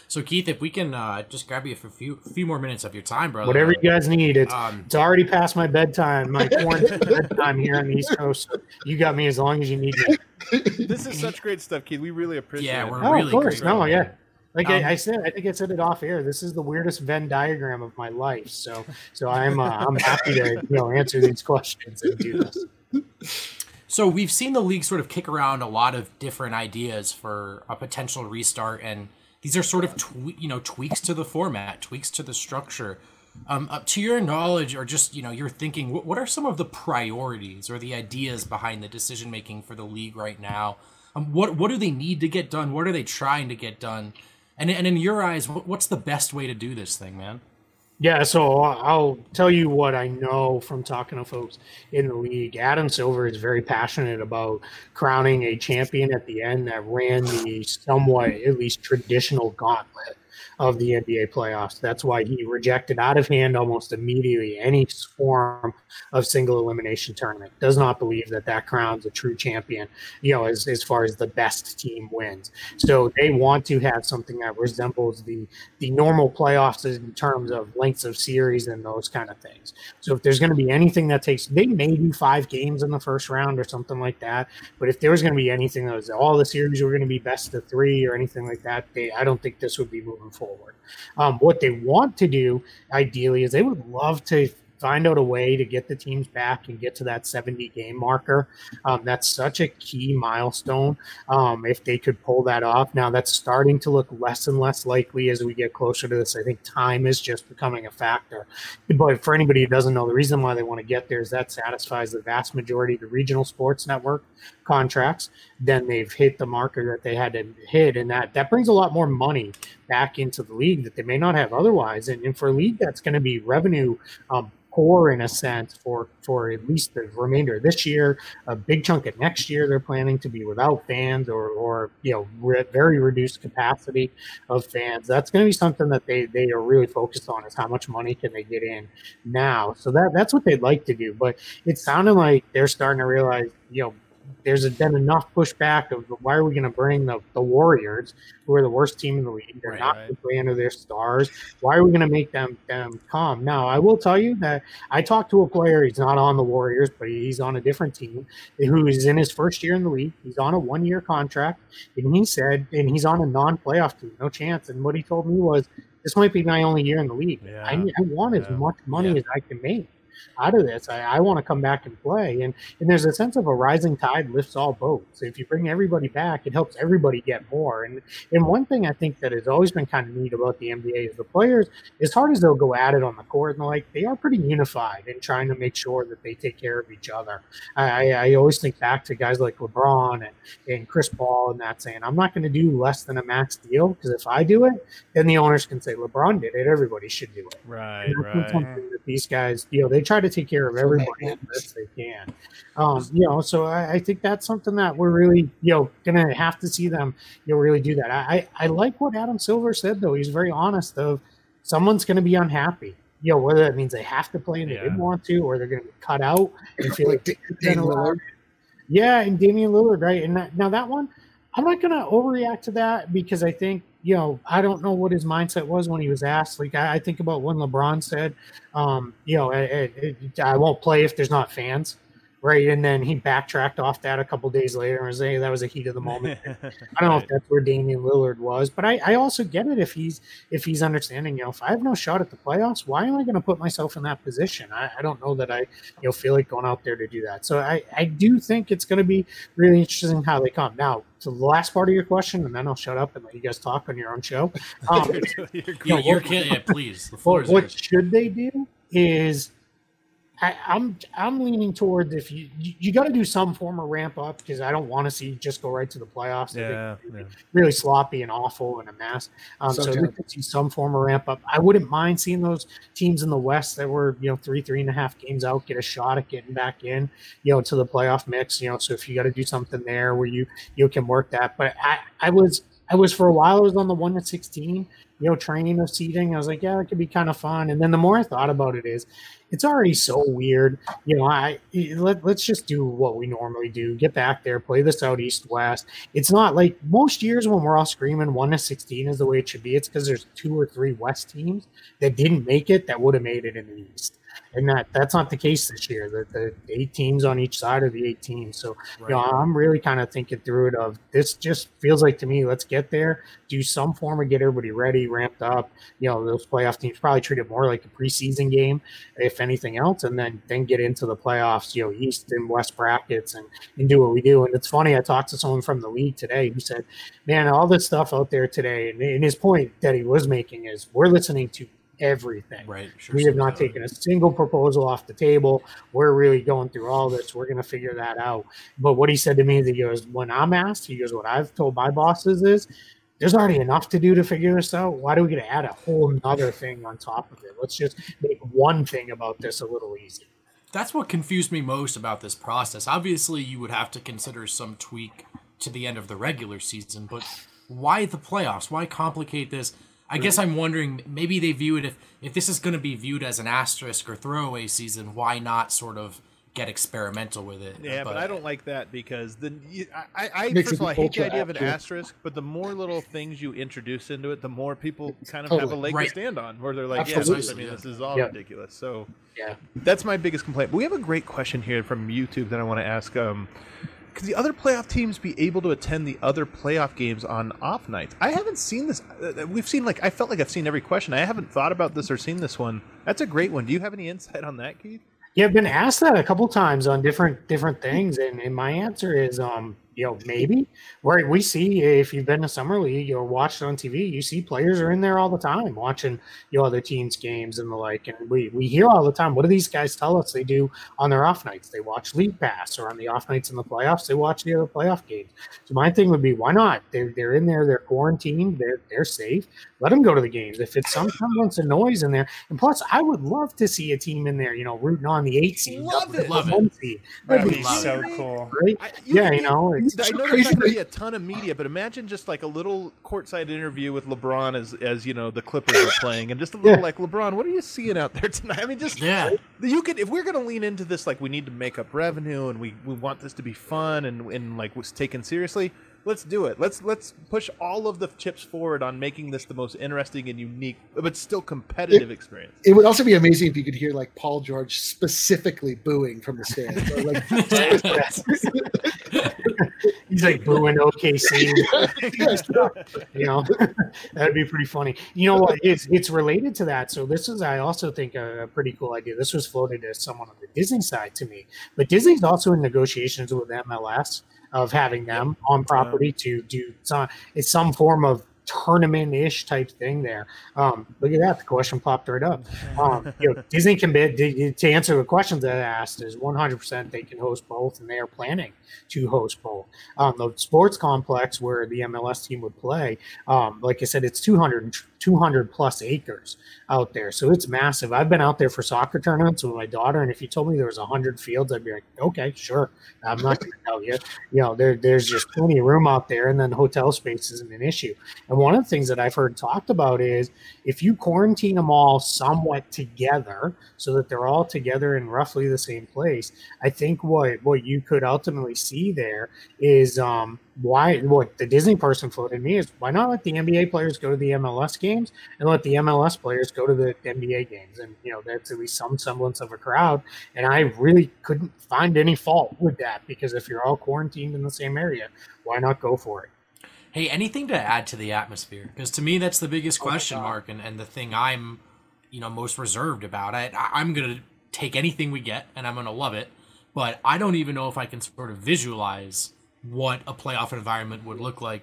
So, Keith, if we can uh, just grab you for a few few more minutes of your time, brother. Whatever you guys need. It's, um, it's already past my bedtime, my quarantine bedtime here on the East Coast. You got me as long as you need me. This is such great stuff, Keith. We really appreciate yeah, it. Yeah, we're oh, really of course. No, right yeah. Here. Like um, I, I said, I think I said it off air. This is the weirdest Venn diagram of my life. So, so I'm uh, I'm happy to you know answer these questions and do this. So we've seen the league sort of kick around a lot of different ideas for a potential restart, and these are sort of twe- you know tweaks to the format, tweaks to the structure. Um, up to your knowledge, or just you know your thinking, what, what are some of the priorities or the ideas behind the decision making for the league right now? Um, what what do they need to get done? What are they trying to get done? And and in your eyes, what's the best way to do this thing, man? Yeah, so I'll tell you what I know from talking to folks in the league. Adam Silver is very passionate about crowning a champion at the end that ran the somewhat, at least traditional gauntlet of the N B A playoffs. That's why he rejected out of hand almost immediately any form of single elimination tournament. Does not believe that that crowns a true champion, you know, as, as far as the best team wins. So they want to have something that resembles the, the normal playoffs in terms of lengths of series and those kind of things. So if there's going to be anything that takes, they may do five games in the first round or something like that, but if there was going to be anything that was all the series were going to be best of three or anything like that, they, I don't think this would be moving forward. Um, what they want to do, ideally, is they would love to find out a way to get the teams back and get to that seventy game marker. Um, that's such a key milestone. Um, if they could pull that off. Now that's starting to look less and less likely as we get closer to this. I think time is just becoming a factor, but for anybody who doesn't know, the reason why they want to get there is that satisfies the vast majority of the regional sports network contracts. Then they've hit the marker that they had to hit. And that, that brings a lot more money back into the league that they may not have otherwise. And, and for a league, that's going to be revenue, um, poor in a sense for, for at least the remainder of this year, a big chunk of next year, they're planning to be without fans or, or, you know, re- very reduced capacity of fans. That's going to be something that they, they are really focused on is how much money can they get in now. So that, that's what they'd like to do, but it sounded like they're starting to realize, you know, there's been enough pushback of why are we going to bring the, the Warriors, who are the worst team in the league? They're right, not right. playing under their stars. Why are we going to make them them calm? Now, I will tell you that I talked to a player. He's not on the Warriors, but he's on a different team who is in his first year in the league. He's on a one-year contract, and he said, and he's on a non-playoff team, no chance. And what he told me was, this might be my only year in the league. Yeah. I, I want yeah. as much money yeah. as I can make out of this. I, I want to come back and play. And, and there's a sense of a rising tide lifts all boats. If you bring everybody back, it helps everybody get more. And and one thing I think that has always been kind of neat about the N B A is the players, as hard as they'll go at it on the court and the like, they are pretty unified in trying to make sure that they take care of each other. I, I always think back to guys like LeBron and, and Chris Paul and that saying, I'm not going to do less than a max deal because if I do it, then the owners can say, LeBron did it, everybody should do it. Right, right. Something that these guys, you know, they try to take care of everybody as best they can. Um, you know, so I, I think that's something that we're really, you know, gonna have to see them, you know, really do that. I, I, I like what Adam Silver said though. He's very honest of someone's gonna be unhappy. You know, whether that means they have to play and they yeah. didn't want to, or they're gonna be cut out and feel like Damian Lillard. Yeah, and Damian Lillard, right? And that, now that one, I'm not gonna overreact to that because I think, you know, I don't know what his mindset was when he was asked. Like, I, I think about when LeBron said, um, you know, I, I, I won't play if there's not fans, right? And then he backtracked off that a couple days later and was saying, hey, that was a heat of the moment. I don't right. know if that's where Damian Lillard was, but I, I also get it if he's if he's understanding, you know, if I have no shot at the playoffs, why am I going to put myself in that position? I, I don't know that I, you know, feel like going out there to do that. So I, I do think it's going to be really interesting how they come. Now, to the last part of your question, and then I'll shut up and let you guys talk on your own show. Um, you're you know, you're what, yeah, please. The floor is what yours. Should they do is I, I'm I'm leaning towards if you you, you got to do some form of ramp up because I don't want to see just go right to the playoffs. Yeah, yeah. Really sloppy and awful and a mess. Um, so we could see some form of ramp up. I wouldn't mind seeing those teams in the West that were, you know, three three and a half games out get a shot at getting back in, you know, to the playoff mix. You know, so if you got to do something there where you you can work that. But I I was I was for a while I was on the one to sixteen. You know, training of seeding. I was like, yeah, it could be kind of fun. And then the more I thought about it is, it's already so weird. You know, I let, let's just do what we normally do. Get back there, play this out east west. It's not like most years when we're all screaming one to sixteen is the way it should be. It's because there's two or three West teams that didn't make it that would have made it in the East. And that that's not the case this year. The, the eight teams on each side of the eight teams. So, right. you know, I'm really kind of thinking through it of this just feels like to me, let's get there, do some form of get everybody ready, ramped up. You know, those playoff teams probably treat it more like a preseason game, if anything else, and then then get into the playoffs, you know, East and West brackets and, and do what we do. And it's funny, I talked to someone from the league today who said, man, all this stuff out there today, and, and his point that he was making is we're listening to everything. Right. Sure, we have not so. taken a single proposal off the table. We're really going through all this. We're going to figure that out. But what he said to me is he goes, when I'm asked, he goes, what I've told my bosses is there's already enough to do to figure this out. Why do we get to add a whole nother thing on top of it? Let's just make one thing about this a little easier. That's what confused me most about this process. Obviously, you would have to consider some tweak to the end of the regular season, but why the playoffs? Why complicate this? I guess I'm wondering, maybe they view it, if, if this is going to be viewed as an asterisk or throwaway season, why not sort of get experimental with it? Yeah, but, but I don't like that because, the I, I first of all, I hate the idea of an asterisk, but the more little things you introduce into it, the more people kind of have a leg right. to stand on, where they're like, Absolutely. yeah, I mean, yeah. this is all yeah. ridiculous. So yeah. that's my biggest complaint. But we have a great question here from YouTube that I want to ask. Um, could the other playoff teams be able to attend the other playoff games on off nights? I haven't seen this. We've seen, like, I felt like I've seen every question. I haven't thought about this or seen this one. That's a great one. Do you have any insight on that, Keith? Yeah, I've been asked that a couple times on different different things, and, and my answer is, um, you know, maybe. Where we see, if you've been to Summer League or watched on T V, you see players are in there all the time watching, you know, other teams' games and the like. And we, we hear all the time, what do these guys tell us they do on their off nights? They watch League Pass, or on the off nights in the playoffs, they watch the other playoff games. So my thing would be, why not? They're, they're in there, they're quarantined, they're, they're safe. Let them go to the games. If it's some semblance of noise in there. And plus, I would love to see a team in there, you know, rooting on the eight seed. Love it. Love it. That'd be so cool. Right? I, you yeah, mean, you know. It's I know there's not going to be a ton of media, but imagine just like a little courtside interview with LeBron as, as you know, the Clippers are playing. And just a little yeah. like, LeBron, what are you seeing out there tonight? I mean, just yeah. you could, if we're going to lean into this, like we need to make up revenue and we, we want this to be fun and, and like was taken seriously. Let's do it. Let's let's push all of the chips forward on making this the most interesting and unique, but still competitive it, experience. It would also be amazing if you could hear like Paul George specifically booing from the stands. Or, like, he's like booing O K C. You know, that'd be pretty funny. You know what? It's it's related to that. So this is, I also think, a, a pretty cool idea. This was floated as someone on the Disney side to me, but Disney's also in negotiations with M L S. Of having them on property to do some, it's some form of tournament-ish type thing there. Um, look at that. The question popped right up. Um, you know, Disney can be, to answer the questions that I asked, is one hundred percent they can host both, and they are planning to host both. Um, the sports complex where the M L S team would play, um, like I said, it's two hundred, two hundred plus acres out there. So it's massive. I've been out there for soccer tournaments with my daughter, and if you told me there was one hundred fields, I'd be like, okay, sure. I'm not going to tell you. You know, there, there's just plenty of room out there, and then hotel space isn't an issue. And one of the things that I've heard talked about is if you quarantine them all somewhat together so that they're all together in roughly the same place, I think what, what you could ultimately see there is um, why what the Disney person floated me is why not let the N B A players go to the M L S games and let the M L S players go to the N B A games? And, you know, that's at least some semblance of a crowd. And I really couldn't find any fault with that because if you're all quarantined in the same area, why not go for it? Hey, anything to add to the atmosphere? Because to me, that's the biggest question oh mark and, and the thing I'm, you know, most reserved about. I, I'm going to take anything we get, and I'm going to love it. But I don't even know if I can sort of visualize what a playoff environment would look like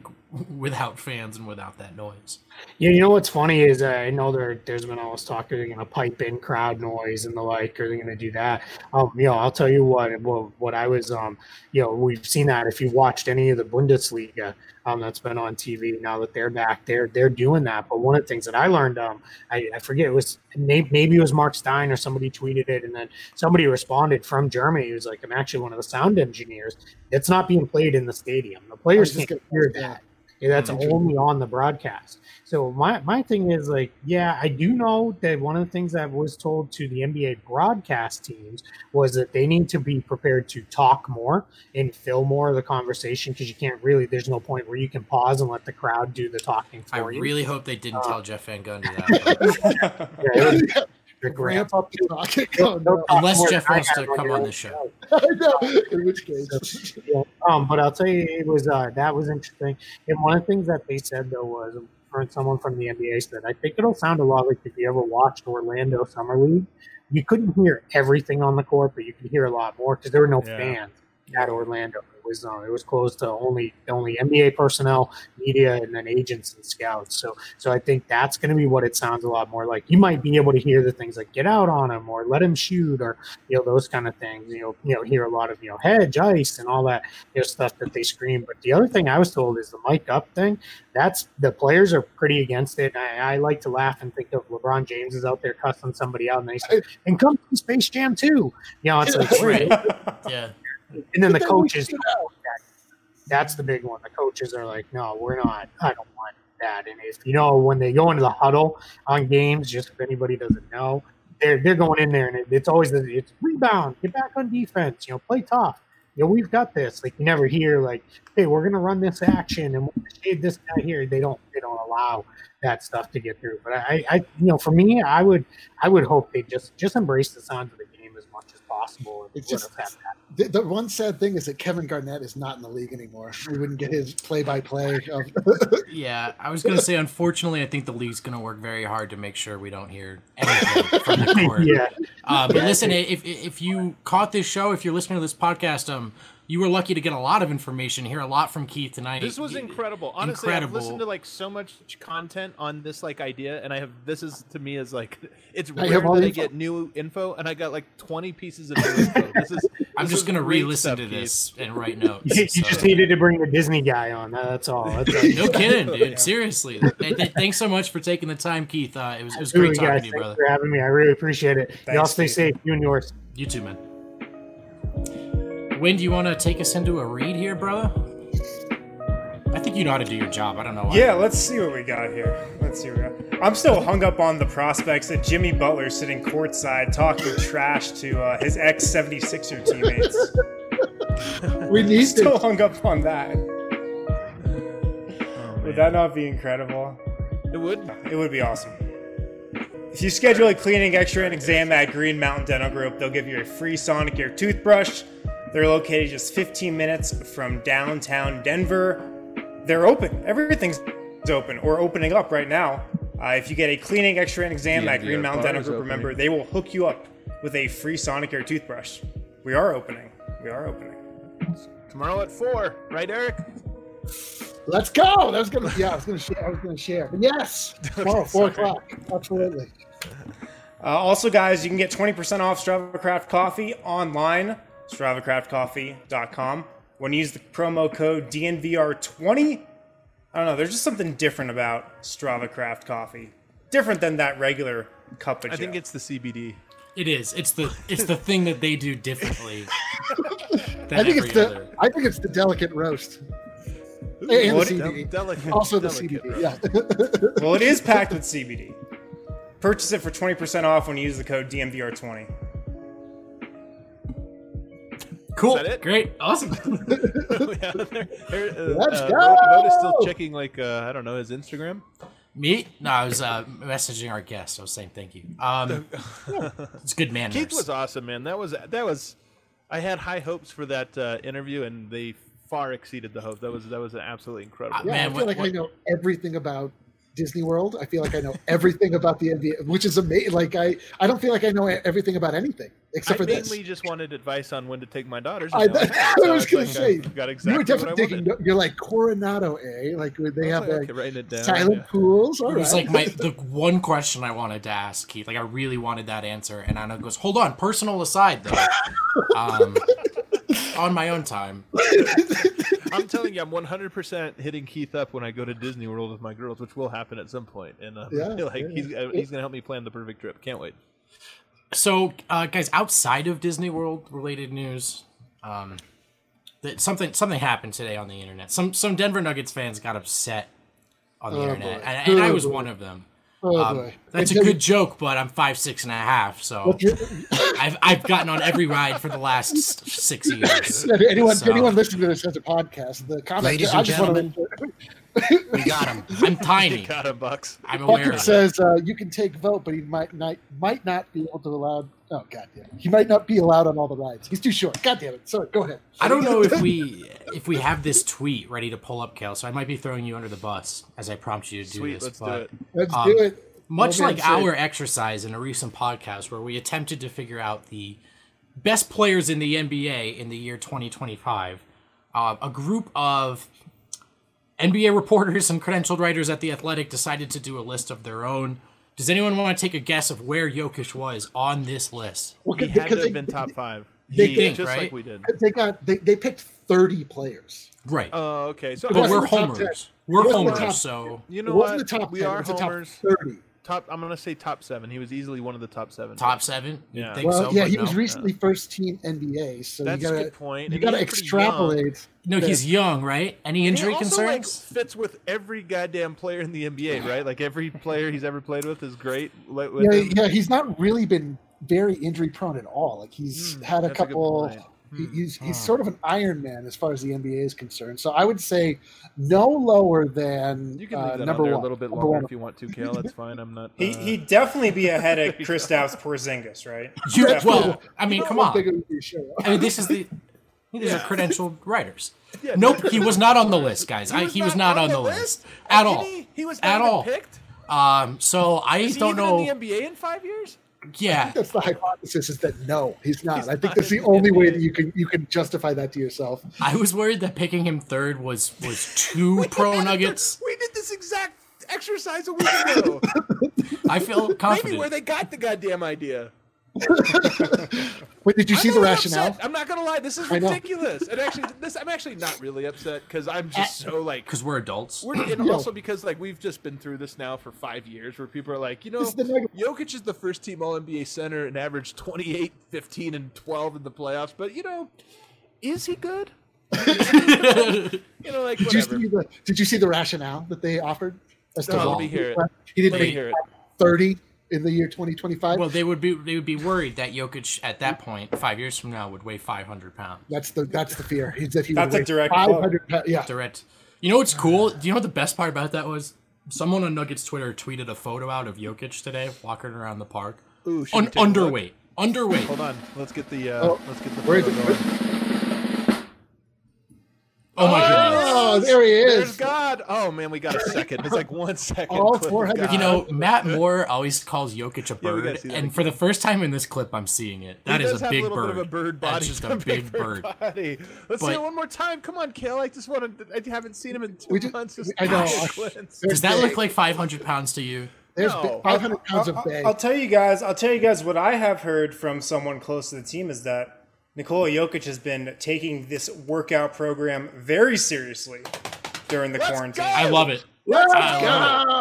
without fans and without that noise. Yeah, you know what's funny is uh, I know there, there's been all this talk, are they going to pipe in crowd noise and the like, are they going to do that? Um, you know, I'll tell you what, what, what I was, um, you know, we've seen that if you watched any of the Bundesliga um, that's been on T V now that they're back, they're, they're doing that. But one of the things that I learned, um, I, I forget, it was maybe it was Mark Stein or somebody tweeted it, and then somebody responded from Germany. He was like, I'm actually one of the sound engineers. It's not being played in the stadium. The players can't gonna, hear that. Yeah, that's only on the broadcast. So my, my thing is like, yeah, I do know that one of the things I was told to the N B A broadcast teams was that they need to be prepared to talk more and fill more of the conversation because you can't really, there's no point where you can pause and let the crowd do the talking for you. I really hope they didn't uh, tell Jeff Van Gundy that. Yeah, was, ramp up the talking. No, no, unless talk Jeff wants to come on the show. In which case. Yeah. Um, but I'll tell you, it was uh, that was interesting. And one of the things that they said, though, was someone from the N B A said, I think it'll sound a lot like if you ever watched Orlando Summer League. You couldn't hear everything on the court, but you could hear a lot more because there were no yeah. fans at Orlando. It was uh, it was closed to only only N B A personnel, media, and then agents and scouts. So so I think that's going to be what it sounds a lot more like. You might be able to hear the things like get out on him or let him shoot or you know those kind of things. You know you know hear a lot of you know hedge, ice, and all that you know, stuff that they scream. But the other thing I was told is the mic up thing. That's the players are pretty against it. I, I like to laugh and think of LeBron James is out there cussing somebody out, and they say, and come to Space Jam too. You know it's like right. yeah. And then the coaches, that's the big one. The coaches are like, no, we're not. I don't want that. And if you know, when they go into the huddle on games, just if anybody doesn't know, they're they're going in there, and it's always it's rebound, get back on defense, you know, play tough. You know, we've got this. Like you never hear like, hey, we're gonna run this action and we're gonna shade this guy here. They don't they don't allow that stuff to get through. But I, I, you know, for me, I would I would hope they just just embrace the sound of the game as much as possible. It's just the, the one sad thing is that Kevin Garnett is not in the league anymore. We wouldn't get his play-by-play. Of- yeah, I was going to say, unfortunately, I think the league's going to work very hard to make sure we don't hear anything from the court. Yeah. Uh, but yeah, listen, if if you caught this show, if you're listening to this podcast, um, you were lucky to get a lot of information, hear a lot from Keith tonight. This was incredible. Honestly, incredible. I've listened to like so much content on this like idea, and I have this is to me is like it's I rare that I get new info, and I got like twenty pieces of new info. This is I'm this just gonna re-listen stuff, to this Keith. And write notes. You, you so. just needed to bring the Disney guy on. That's all. That's all. No kidding, dude. Yeah. Seriously. Thanks so much for taking the time, Keith. Uh, it was it was Absolutely, great talking guys. to you, Thanks brother. For having me, I really appreciate it. Thanks, Y'all stay Keith. safe. You and yours. You too, man. Wynn, do you want to take us into a read here, brother? I think you know how to do your job. I don't know why. Yeah, let's see what we got here. Let's see what we got. I'm still hung up on the prospects that Jimmy Butler sitting courtside talking trash to uh, his ex-seventy-sixer teammates. We need still to. hung up on that. Oh, would that not be incredible? It would. It would be awesome. If you schedule a cleaning, x-ray, and exam at Green Mountain Dental Group, they'll give you a free Sonicare toothbrush. They're located just fifteen minutes from downtown Denver. They're open. Everything's open or opening up right now. Uh, if you get a cleaning, x-ray, and exam yeah, at Green Mountain Dental Group, remember, they will hook you up with a free Sonicare toothbrush. We are opening. We are opening. Tomorrow at four, right, Eric? Let's go. That was gonna. Yeah, I was gonna share. I was gonna share. But yes, tomorrow four o'clock. Absolutely. Uh, also, guys, you can get twenty percent off Strava Craft Coffee online. strava craft coffee dot com. When you use the promo code D N V R twenty, I don't know, there's just something different about Strava Craft Coffee. Different than that regular cup of I Joe. think it's the C B D. It is. It's the it's the thing that they do differently. than I think every it's the other. I think it's the delicate roast. Ooh, and what, the C B D. Delicate, also the C B D. Roast. Yeah. Well, it is packed with C B D. Purchase it for twenty percent off when you use the code D N V R twenty. Cool. Is that it? Great. Awesome. yeah, they're, they're, uh, Let's uh, go. Vote is still checking, like, uh, I don't know, his Instagram. Me? No, I was uh, messaging our guest. I was saying thank you. Um, it's good manners. Keith was awesome, man. That was, that was, I had high hopes for that uh, interview, and they far exceeded the hopes. That was, that was absolutely incredible. Uh, yeah, man, I feel what, like what, I know everything about Disney World. I feel like I know everything about the N B A, which is amazing. Like I, I don't feel like I know everything about anything except I for this. I mainly just wanted advice on when to take my daughters. I, that, so I was going like, to say, got exactly you were definitely digging. You're like Coronado, eh? Like they have like, like, like down, silent yeah. pools. All it right. was like my the one question I wanted to ask Keith. Like I really wanted that answer, and I know it goes. Hold on, personal aside though. um, on my own time. I'm telling you, I'm one hundred percent hitting Keith up when I go to Disney World with my girls, which will happen at some point. And uh, yeah, like yeah. he's he's gonna help me plan the perfect trip. Can't wait. So, uh, guys, outside of Disney World related news, um, that something something happened today on the internet. Some some Denver Nuggets fans got upset on the oh, internet, boy. and, and oh, I was boy. one of them. Oh, um, that's a good joke, but I'm five six and a half, so I've I've gotten on every ride for the last six years. Anyone so. anyone listening to this as a podcast, the comments, ladies and I just gentlemen, want to... we got him. I'm tiny. We got him, Bucks. I'm aware. Bucket says uh, you can take vote, but he might not might not be able to allow. Oh goddamn! He might not be allowed on all the rides. He's too short. Goddamn it! Sorry. Go ahead. I don't know if we if we have this tweet ready to pull up, Kel. So I might be throwing you under the bus as I prompt you to do Sweet, this. Let's but, do it. Let's um, do it. Much like our exercise in a recent podcast, where we attempted to figure out the best players in the N B A in the year twenty twenty-five, uh, a group of N B A reporters and credentialed writers at The Athletic decided to do a list of their own. Does anyone want to take a guess of where Jokic was on this list? Well, he had to have they, been top five. They, he, they just right? like we did. They got they, they picked thirty players. Right. Oh, uh, okay. So but we're homers. We're homers. Top, so you know what? The top we ten. Are homers. Top thirty. Top. I'm gonna say top seven. He was easily one of the top seven. Top seven. Yeah. Think well, so, yeah. He no. was recently yeah. first team N B A. So that's you gotta, a good point. You and gotta extrapolate. No, he's young, right? Any injury he also, concerns? Like, fits with every goddamn player in the N B A, right? Like every player he's ever played with is great. With yeah, yeah, he's not really been very injury prone at all. Like he's mm, had a couple a Hmm. He's, he's sort of an Iron Man as far as the N B A is concerned. So I would say no lower than you can leave uh, that number on there one. A little bit longer if you want to, Kale. That's fine. I'm not. Uh... He, he'd definitely be ahead of Kristaps Porzingis, right? You, well, I mean, come on. I mean, this is the these yeah. are credentialed writers. Yeah, nope, he was not on the list, guys. He was, I, he not, was not on the list, list at all. He, he was not at all picked. Um, so I is don't he even know. In the N B A in five years? Yeah, I think that's the hypothesis, is that no, he's not. He's I think not that's the only way that you can you can justify that to yourself. I was worried that picking him third was was two pro Nuggets. We did this exact exercise a week ago. I feel confident. Maybe where they got the goddamn idea. Wait, did you I'm see the rationale? Upset. I'm not gonna lie, this is ridiculous. And actually, this I'm actually not really upset because I'm just At, so like because we're adults, we're, and yeah. also because like we've just been through this now for five years, where people are like, you know, Jokic is the first team All N B A center and averaged twenty-eight, fifteen, and twelve in the playoffs, but you know, is he good? You know, like did you, see the, did you see the rationale that they offered? As no, let me hear it. He didn't make hear it. thirty in the year twenty twenty-five. Well, they would be they would be worried that Jokic at that point five years from now would weigh five hundred pounds. That's the that's the fear. He said he that's would a direct five hundred pounds. Yeah, direct. You know what's cool? Do you know what the best part about that was? Someone on Nuggets Twitter tweeted a photo out of Jokic today walking around the park. Ooh, Un- underweight. Underweight. Hold on. Let's get the uh, oh. let's get the photo going. Oh my goodness. Oh, there he is. There's God. Oh, man, we got a second. It's like one second. All four hundred. You know, Matt Moore always calls Jokic a bird, yeah, and for the first time in this clip, I'm seeing it. That is a big a bird. Bit of a bird body. That's just a big bird. Body. Let's but, see it one more time. Come on, Kale. I just want to. I haven't seen him in two just, months. Just I know. Does that look like five hundred pounds to you? There's no. five hundred pounds I'll, of bag. I'll tell you guys. I'll tell you guys what I have heard from someone close to the team is that Nikola Jokic has been taking this workout program very seriously during the Let's quarantine. Go! I love it. Let's I love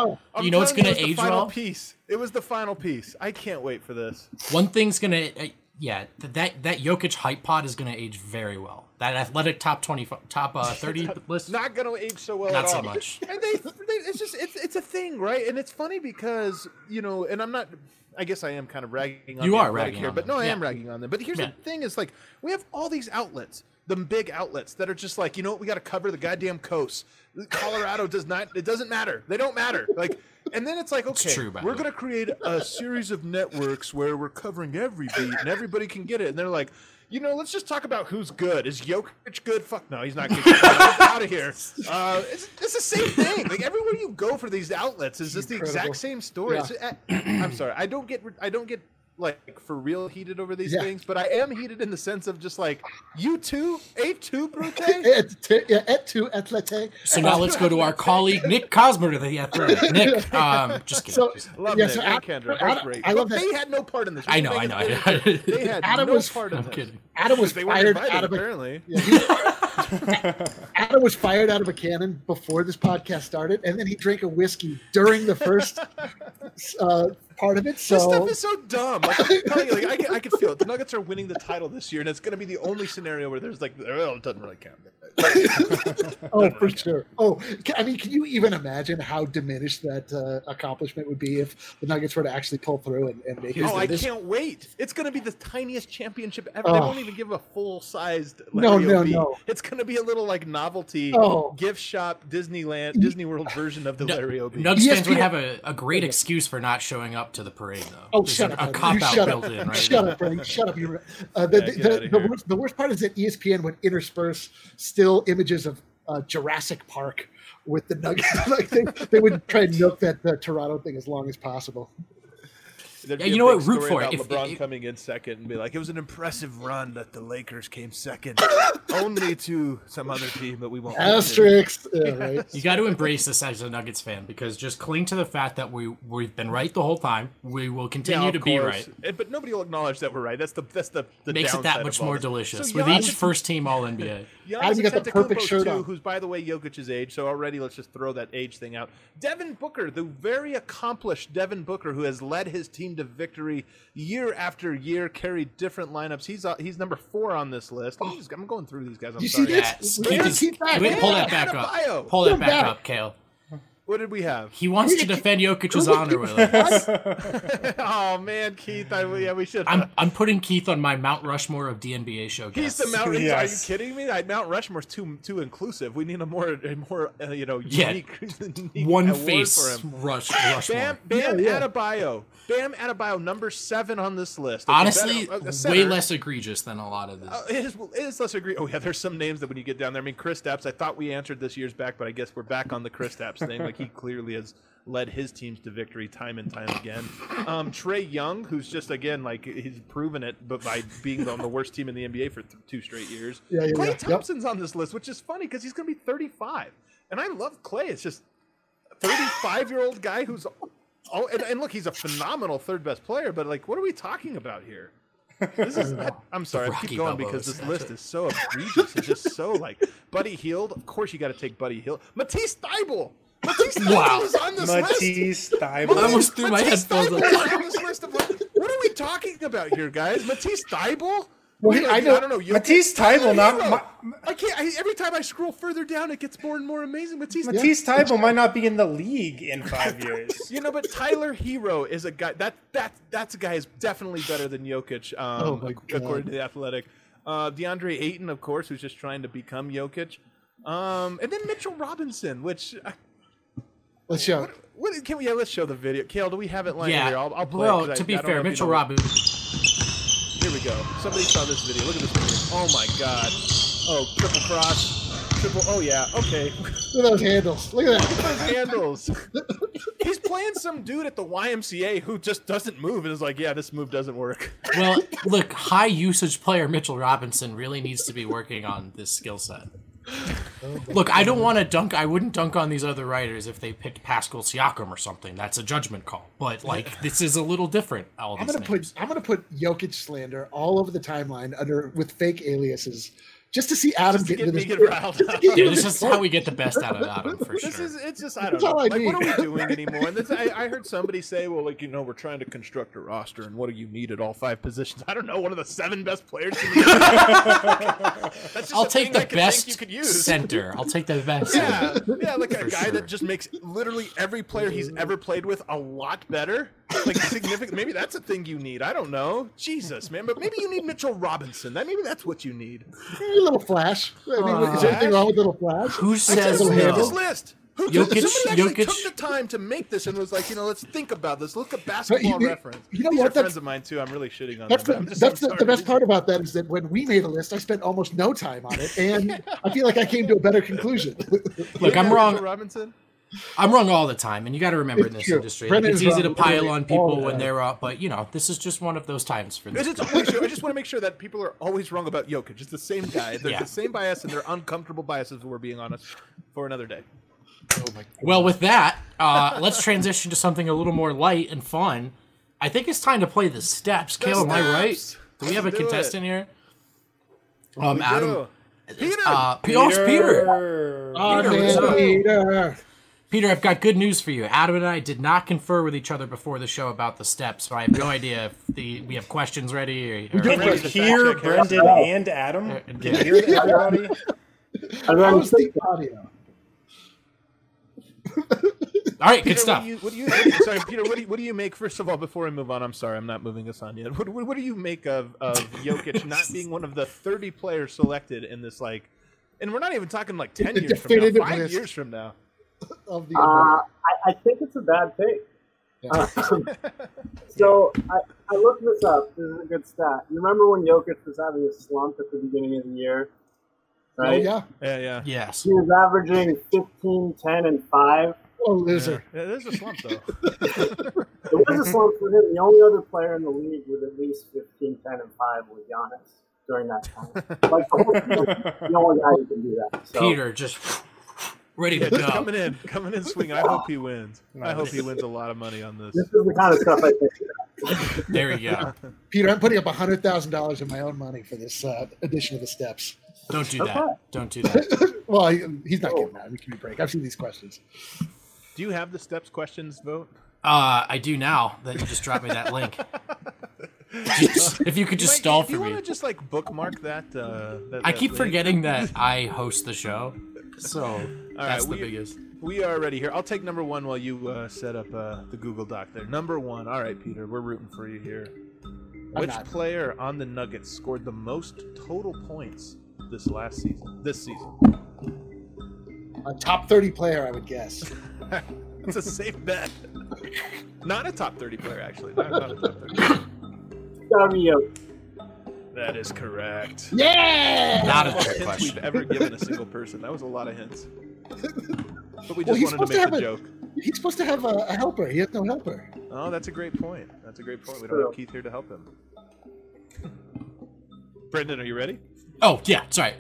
go! It. I'm you know it's going to age well? Piece. It was the final piece. I can't wait for this. One thing's going to, uh, yeah, that that Jokic hype pod is going to age very well. That Athletic top twenty, top uh, thirty list. Not going to age so well not at all. Not so much. And they, they, it's just, it's, it's a thing, right? And it's funny because, you know, and I'm not... I guess I am kind of ragging on you are ragging here, on but them. No, I yeah. am ragging on them. But here's yeah. the thing: is like we have all these outlets, the big outlets that are just like, you know what, we got to cover the goddamn coast. Colorado does not; it doesn't matter. They don't matter. Like, and then it's like, okay, it's true, we're going to create a series of networks where we're covering every beat and everybody can get it. And they're like, you know, let's just talk about who's good. Is Jokic good? Fuck no, he's not good. Get out of here. Uh, it's, it's the same thing. Like everywhere you go for these outlets, is just the exact same story. Yeah. I'm sorry, I don't get, I don't get like for real heated over these yeah. things, but I am heated in the sense of just like you too, a two brute, et two atlete. So now let's go to our colleague Nick Cosmer to the Athletic. Nick, um, just kidding. So, just love yeah, so Nick Kendra. That's great. I love that. They had no part in this. I know, I know. I know. They had Adam no was, part in I'm this. Kidding. Adam was fired out of a, apparently. Yeah, Adam was fired out of a cannon before this podcast started, and then he drank a whiskey during the first uh, part of it. So this stuff is so dumb. Like, I'm telling you, like, I, can, I can feel it. The Nuggets are winning the title this year, and it's going to be the only scenario where there's like, oh, it doesn't really count. Oh, for sure. Oh, I mean, can you even imagine how diminished that uh, accomplishment would be if the Nuggets were to actually pull through and, and make it? Oh, I this... can't wait. It's going to be the tiniest championship ever. Oh. They won't even give a full-sized like, no, no, no. It's going to be a little like novelty oh. gift shop Disneyland, Disney World version of the no, Larry O B. Nuggets fans would have a, a great excuse for not showing up to the parade, though. Oh, There's shut a, up. A cop-out built in, right? Shut up, Frank. Shut up. You're, uh, the, yeah, the, the, the, worst, the worst part is that E S P N would intersperse still images of uh, Jurassic Park with the Nuggets. Like they, they would try and milk that uh, Toronto thing as long as possible. Yeah, you know what? Root for it. If LeBron it, coming in second and be like, it was an impressive run that the Lakers came second, only to some other team that we won't. Asterisks. Yeah, right. You got to embrace this as a Nuggets fan because just cling to the fact that we we've been right the whole time. We will continue yeah, to course. be right, it, but nobody will acknowledge that we're right. That's the that's the, the makes it that much more delicious so with Giannis, each first team All N B A. I've got the perfect shirt on. Who's by the way Jokic's age? So already let's just throw that age thing out. Devin Booker, the very accomplished Devin Booker, who has led his team to victory year after year, carried different lineups. He's uh, he's number four on this list. I'm, just, I'm going through these guys. I'm you sorry. See this? Keep, keep that. Wait, pull that back up. Pull that back up, Kale. What did we have? He wants to defend Jokic's honor with us. Oh man, Keith! I, yeah, we should. I'm I'm putting Keith on my Mount Rushmore of D N B A show guests. He's the Mount. Yes. Are you kidding me? I, Mount Rushmore's too too inclusive. We need a more a more uh, you know unique, yeah. unique one face for him. Rush Rushmore. Bam Bam yeah, yeah. Adebayo. Bam Adebayo, number seven on this list. That's Honestly, better, uh, way less egregious than a lot of this. Uh, it, is, it is less egregious. Oh yeah, there's some names that when you get down there. I mean, Chris Stapps. I thought we answered this years back, but I guess we're back on the Chris Stapps thing. Like, he clearly has led his teams to victory time and time again. Um, Trae Young, who's just, again, like, he's proven it, but by being on the worst team in the N B A for th- two straight years. Yeah, yeah, Klay yeah. Thompson's yep. on this list, which is funny because he's going to be thirty-five. And I love Klay. It's just a thirty-five-year-old guy who's – oh, and, and look, he's a phenomenal third-best player, but, like, what are we talking about here? This is not, I'm sorry, I keep going because this list is so egregious. It's just so, like, Buddy Hield. Of course you got to take Buddy Hield. Matisse Thybulle. Matisse wow. Thybulle is on this Matisse list. Thybulle. I almost threw Matisse my headphones Thybulle on this list of, like, what are we talking about here, guys? Matisse Thybulle? Well, he, I, know, I don't know. You, Matisse Thybulle, not. My, I can't. I, every time I scroll further down, it gets more and more amazing. Matisse, Matisse yeah. Thybulle might not be in the league in five years. You know, but Tyler Hero is a guy that that that's a guy who's definitely better than Jokic, um, oh my God. according to The Athletic. Uh, DeAndre Ayton, of course, who's just trying to become Jokic, um, and then Mitchell Robinson, which. Uh, Let's show. What, what, can we? Yeah, let's show the video. Kale, do we have it lying yeah. there? I'll, I'll play. Well, it to I, be I fair, Mitchell Robinson. Here we go. Somebody saw this video. Look at this video. Oh, my God. Oh, triple cross. Triple. Oh, yeah. Okay. Look at those handles. Look at that. Look at those handles. He's playing some dude at the Y M C A who just doesn't move and is like, yeah, this move doesn't work. Well, look, high usage player Mitchell Robinson really needs to be working on this skill set. Look, I don't want to dunk. I wouldn't dunk on these other writers if they picked Pascal Siakam or something. That's a judgment call. But, like, this is a little different. All I'm going to put I'm going to put Jokic slander all over the timeline under with fake aliases just to see Adam just to get, get into this. Riled up. Yeah, this is how we get the best out of Adam for sure. This is it's just I don't know. I like, what are we doing anymore? And this, I, I heard somebody say, well, like, you know, we're trying to construct a roster, and what do you need at all five positions? I don't know. One of the seven best players. In the That's just I'll take the best you could use. Center. I'll take the best. Yeah, yeah, like a guy sure. that just makes literally every player he's ever played with a lot better. Like significant. Maybe that's a thing you need. I don't know. Jesus, man. But maybe you need Mitchell Robinson. That maybe that's what you need. A little flash. I mean, uh, is there anything wrong with little flash? Who says no? This list. Who Jokic, somebody actually Jokic. took the time to make this and was like, you know, let's think about this. Look at basketball you, reference. You know These what? Are that's, friends of mine too. I'm really shitting on that's them. The, just, that's the, the best part about that is that when we made a list, I spent almost no time on it, and yeah. I feel like I came to a better conclusion. Look, I'm wrong. Mitchell Robinson. I'm wrong all the time, and you got to remember it's in this true. industry, like, it's easy wrong. to pile on people when they're up, but, you know, this is just one of those times for this. I just want to make sure that people are always wrong about Jokic. It's the same guy. They're yeah. the same bias, and they're uncomfortable biases, if we're being honest, for another day. Oh my God. Well, with that, uh, let's transition to something a little more light and fun. I think it's time to play the steps. Kale, am I right? Do we have a do contestant it. here? Um, Adam. Peter. Uh, Peter. Peter. Oh, Peter. Peter. Peter, I've got good news for you. Adam and I did not confer with each other before the show about the steps, so I have no idea if the we have questions ready. Or, or did you hear Brendan out. and Adam? Uh, did you hear the everybody? I was thinking audio. All right, Peter, good stuff. What do you, what do you, what do you, sorry, Peter, what do, you, what do you make, first of all, before I move on? I'm sorry, I'm not moving us on yet. What, what, what do you make of, of Jokic not being one of the thirty players selected in this, like, and we're not even talking like ten years from now, five list. years from now. Of the uh, I, I think it's a bad thing. Yeah. Uh, so I, I looked this up. This is a good stat. You remember when Jokic was having a slump at the beginning of the year? Right? Oh, yeah. Yeah, yeah. Yes. He was averaging fifteen, ten, and five. Oh, loser. Yeah. Yeah, there's a slump, though. There was a slump for him. The only other player in the league with at least fifteen, ten, and five was Giannis during that time. Like, the, whole, like, the only guy who can do that. So. Peter, just... Ready to go. Coming in, coming in swinging. I hope he wins. I hope he wins a lot of money on this. This is the kind of stuff I think. There you go. Peter, I'm putting up one hundred thousand dollars of my own money for this uh, edition of the steps. Don't do that. Okay. Don't do that. Well, he, he's not oh. getting that. We can break. I've seen these questions. Do you have the steps questions vote? Uh, I do now that you just dropped me that link. Just, if you could just Mike, stall for me. If you want to just like bookmark that. Uh, that I that keep link. forgetting that I host the show. So All That's right, the we, biggest. We are ready here. I'll take number one while you uh, set up uh, the Google Doc there. Number one. All right, Peter, we're rooting for you here. Which player on the Nuggets scored the most total points this last season? This season. A top thirty player, I would guess. That's a safe bet. Not a top thirty player, actually. Not, not a top thirty player. That is correct. Yeah! Not a trick question. We've ever given a single person. That was a lot of hints. But we just well, wanted to make to the a, joke. He's supposed to have a, a helper. He has no helper. Oh, that's a great point. That's a great point. We don't have Keith here to help him. Brendan, are you ready? Oh, yeah. Sorry.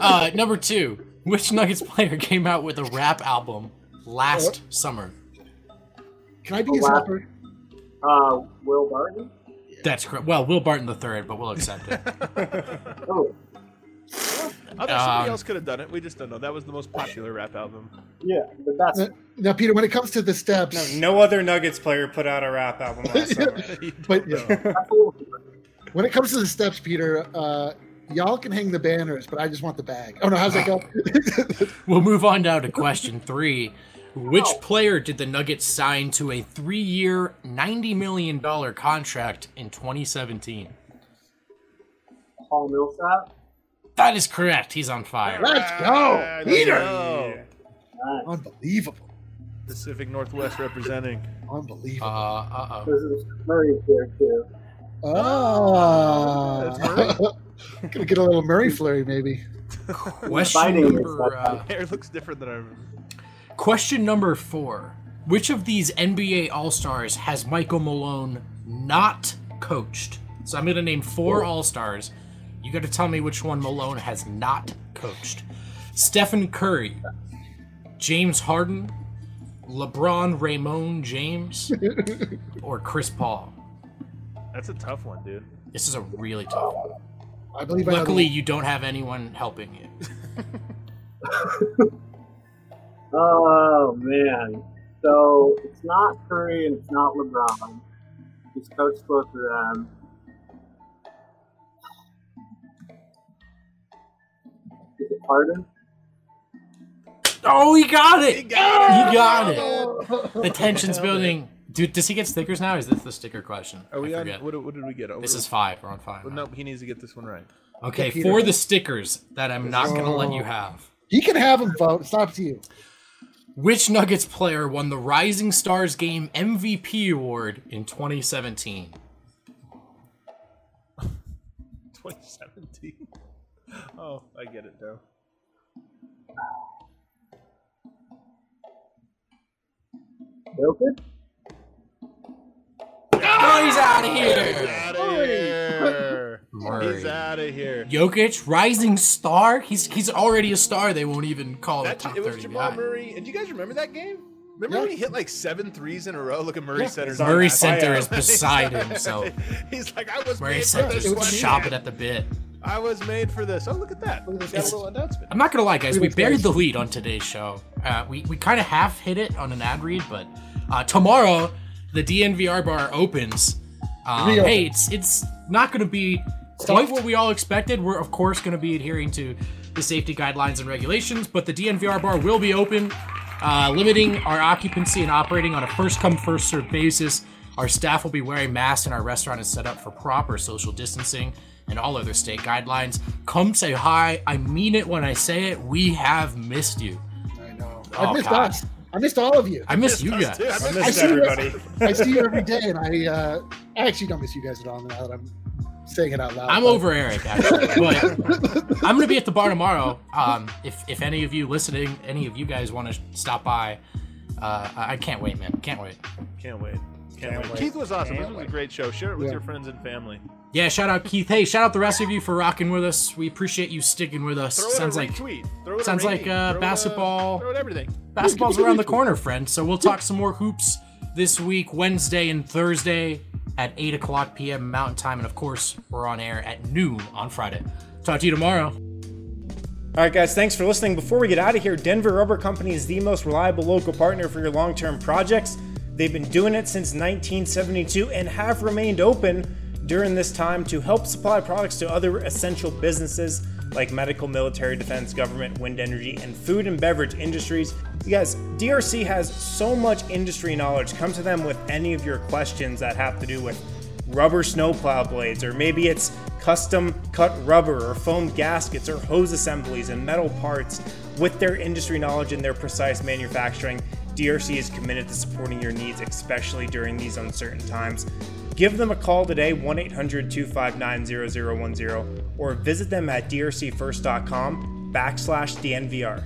uh, number two. Which Nuggets player came out with a rap album last oh, summer? Can I be his helper? Uh, Will Barton? That's correct. Well, Will Barton the third, but we'll accept it. oh. I thought somebody um, else could have done it. We just don't know. That was the most popular rap album. Yeah, but that's now, now Peter, when it comes to the steps, no, no other Nuggets player put out a rap album last summer. But yeah. When it comes to the steps, Peter, uh, y'all can hang the banners, but I just want the bag. Oh no, how's that go? We'll move on now to question three. Which oh. player did the Nuggets sign to a three-year, ninety million dollars contract in twenty seventeen? Paul Millsap? That is correct. He's on fire. Let's go, Peter! Yeah. Unbelievable. Pacific Northwest representing. Unbelievable. Uh, uh-oh. There's Murray there, too. Oh. That's Murray. I'm going to get a little Murray flurry, maybe. Question number... Uh, hair looks different than I remember. Question number four. Which of these N B A All-Stars has Michael Malone not coached? So I'm going to name four All-Stars. You got to tell me which one Malone has not coached. Stephen Curry, James Harden, LeBron Raymond James, or Chris Paul? That's a tough one, dude. This is a really tough one. I believe Luckily, I you don't have anyone helping you. Oh, man. So, it's not Curry and it's not LeBron. He's coached both of them. Is it Harden? Oh, he got it! He got, he got it! it. Oh. The tension's building. Dude, does he get stickers now, or is this the sticker question? Are we I on, what, what did we get? Oh, this is five. We're on five. Well, no, he needs to get this one right. Okay, yeah, for the stickers that I'm not going to oh. let you have. He can have them vote. It's not up to you. Which Nuggets player won the Rising Stars Game M V P award in twenty seventeen? twenty seventeen? Oh, I get it, though. Jokic? Oh, he's out of here! He's out of here! Murray. He's out of here. Jokic, rising star. He's he's already a star. They won't even call him a top thirty guy. It was Jamal Murray. And do you guys remember that game? Remember yeah. when he hit like seven threes in a row? Look at Murray yeah. Center. Murray Center is beside himself. He's like, I was Murray made Center for this. Murray Center was chopping at the bit. I was made for this. Oh, look at that. Look at this little announcement. I'm not going to lie, guys. We buried the lead on today's show. Uh, we we kind of half hit it on an ad read, but uh, tomorrow the D N V R bar opens. Um, hey, it's it's not going to be quite what we all expected. We're, of course, going to be adhering to the safety guidelines and regulations, but the D N V R bar will be open, uh, limiting our occupancy and operating on a first-come, first-served basis. Our staff will be wearing masks, and our restaurant is set up for proper social distancing and all other state guidelines. Come say hi. I mean it when I say it. We have missed you. I know. Oh, I missed God. us. I missed all of you. I miss you guys. I miss, I miss everybody. I see you every day, and I uh, actually don't miss you guys at all now that I'm saying it out loud. I'm but. over Eric, actually. But I'm going to be at the bar tomorrow. Um, if, if any of you listening, any of you guys want to stop by, uh, I can't wait, man. Can't wait. Can't wait. Can't, can't wait. wait. Keith was awesome. Can't this was wait. a great show. Share it with yeah. your friends and family. Yeah, shout out Keith. Hey, shout out the rest of you for rocking with us. We appreciate you sticking with us. Throw sounds like tweet. Throw sounds like uh, throw basketball. A, throw it everything. Basketball's around the corner, friend. So we'll talk some more hoops this week, Wednesday and Thursday at eight o'clock p m. Mountain Time, and of course we're on air at noon on Friday. Talk to you tomorrow. All right, guys, thanks for listening. Before we get out of here, Denver Rubber Company is the most reliable local partner for your long-term projects. They've been doing it since nineteen seventy-two and have remained open during this time to help supply products to other essential businesses. like medical, military, defense, government, wind energy, and food and beverage industries. You guys, D R C has so much industry knowledge. Come to them with any of your questions that have to do with rubber snowplow blades, or maybe it's custom cut rubber or foam gaskets or hose assemblies and metal parts. With their industry knowledge and their precise manufacturing, D R C is committed to supporting your needs, especially during these uncertain times. Give them a call today, one eight hundred two five nine zero zero one zero, or visit them at d r c first dot com backslash D N V R.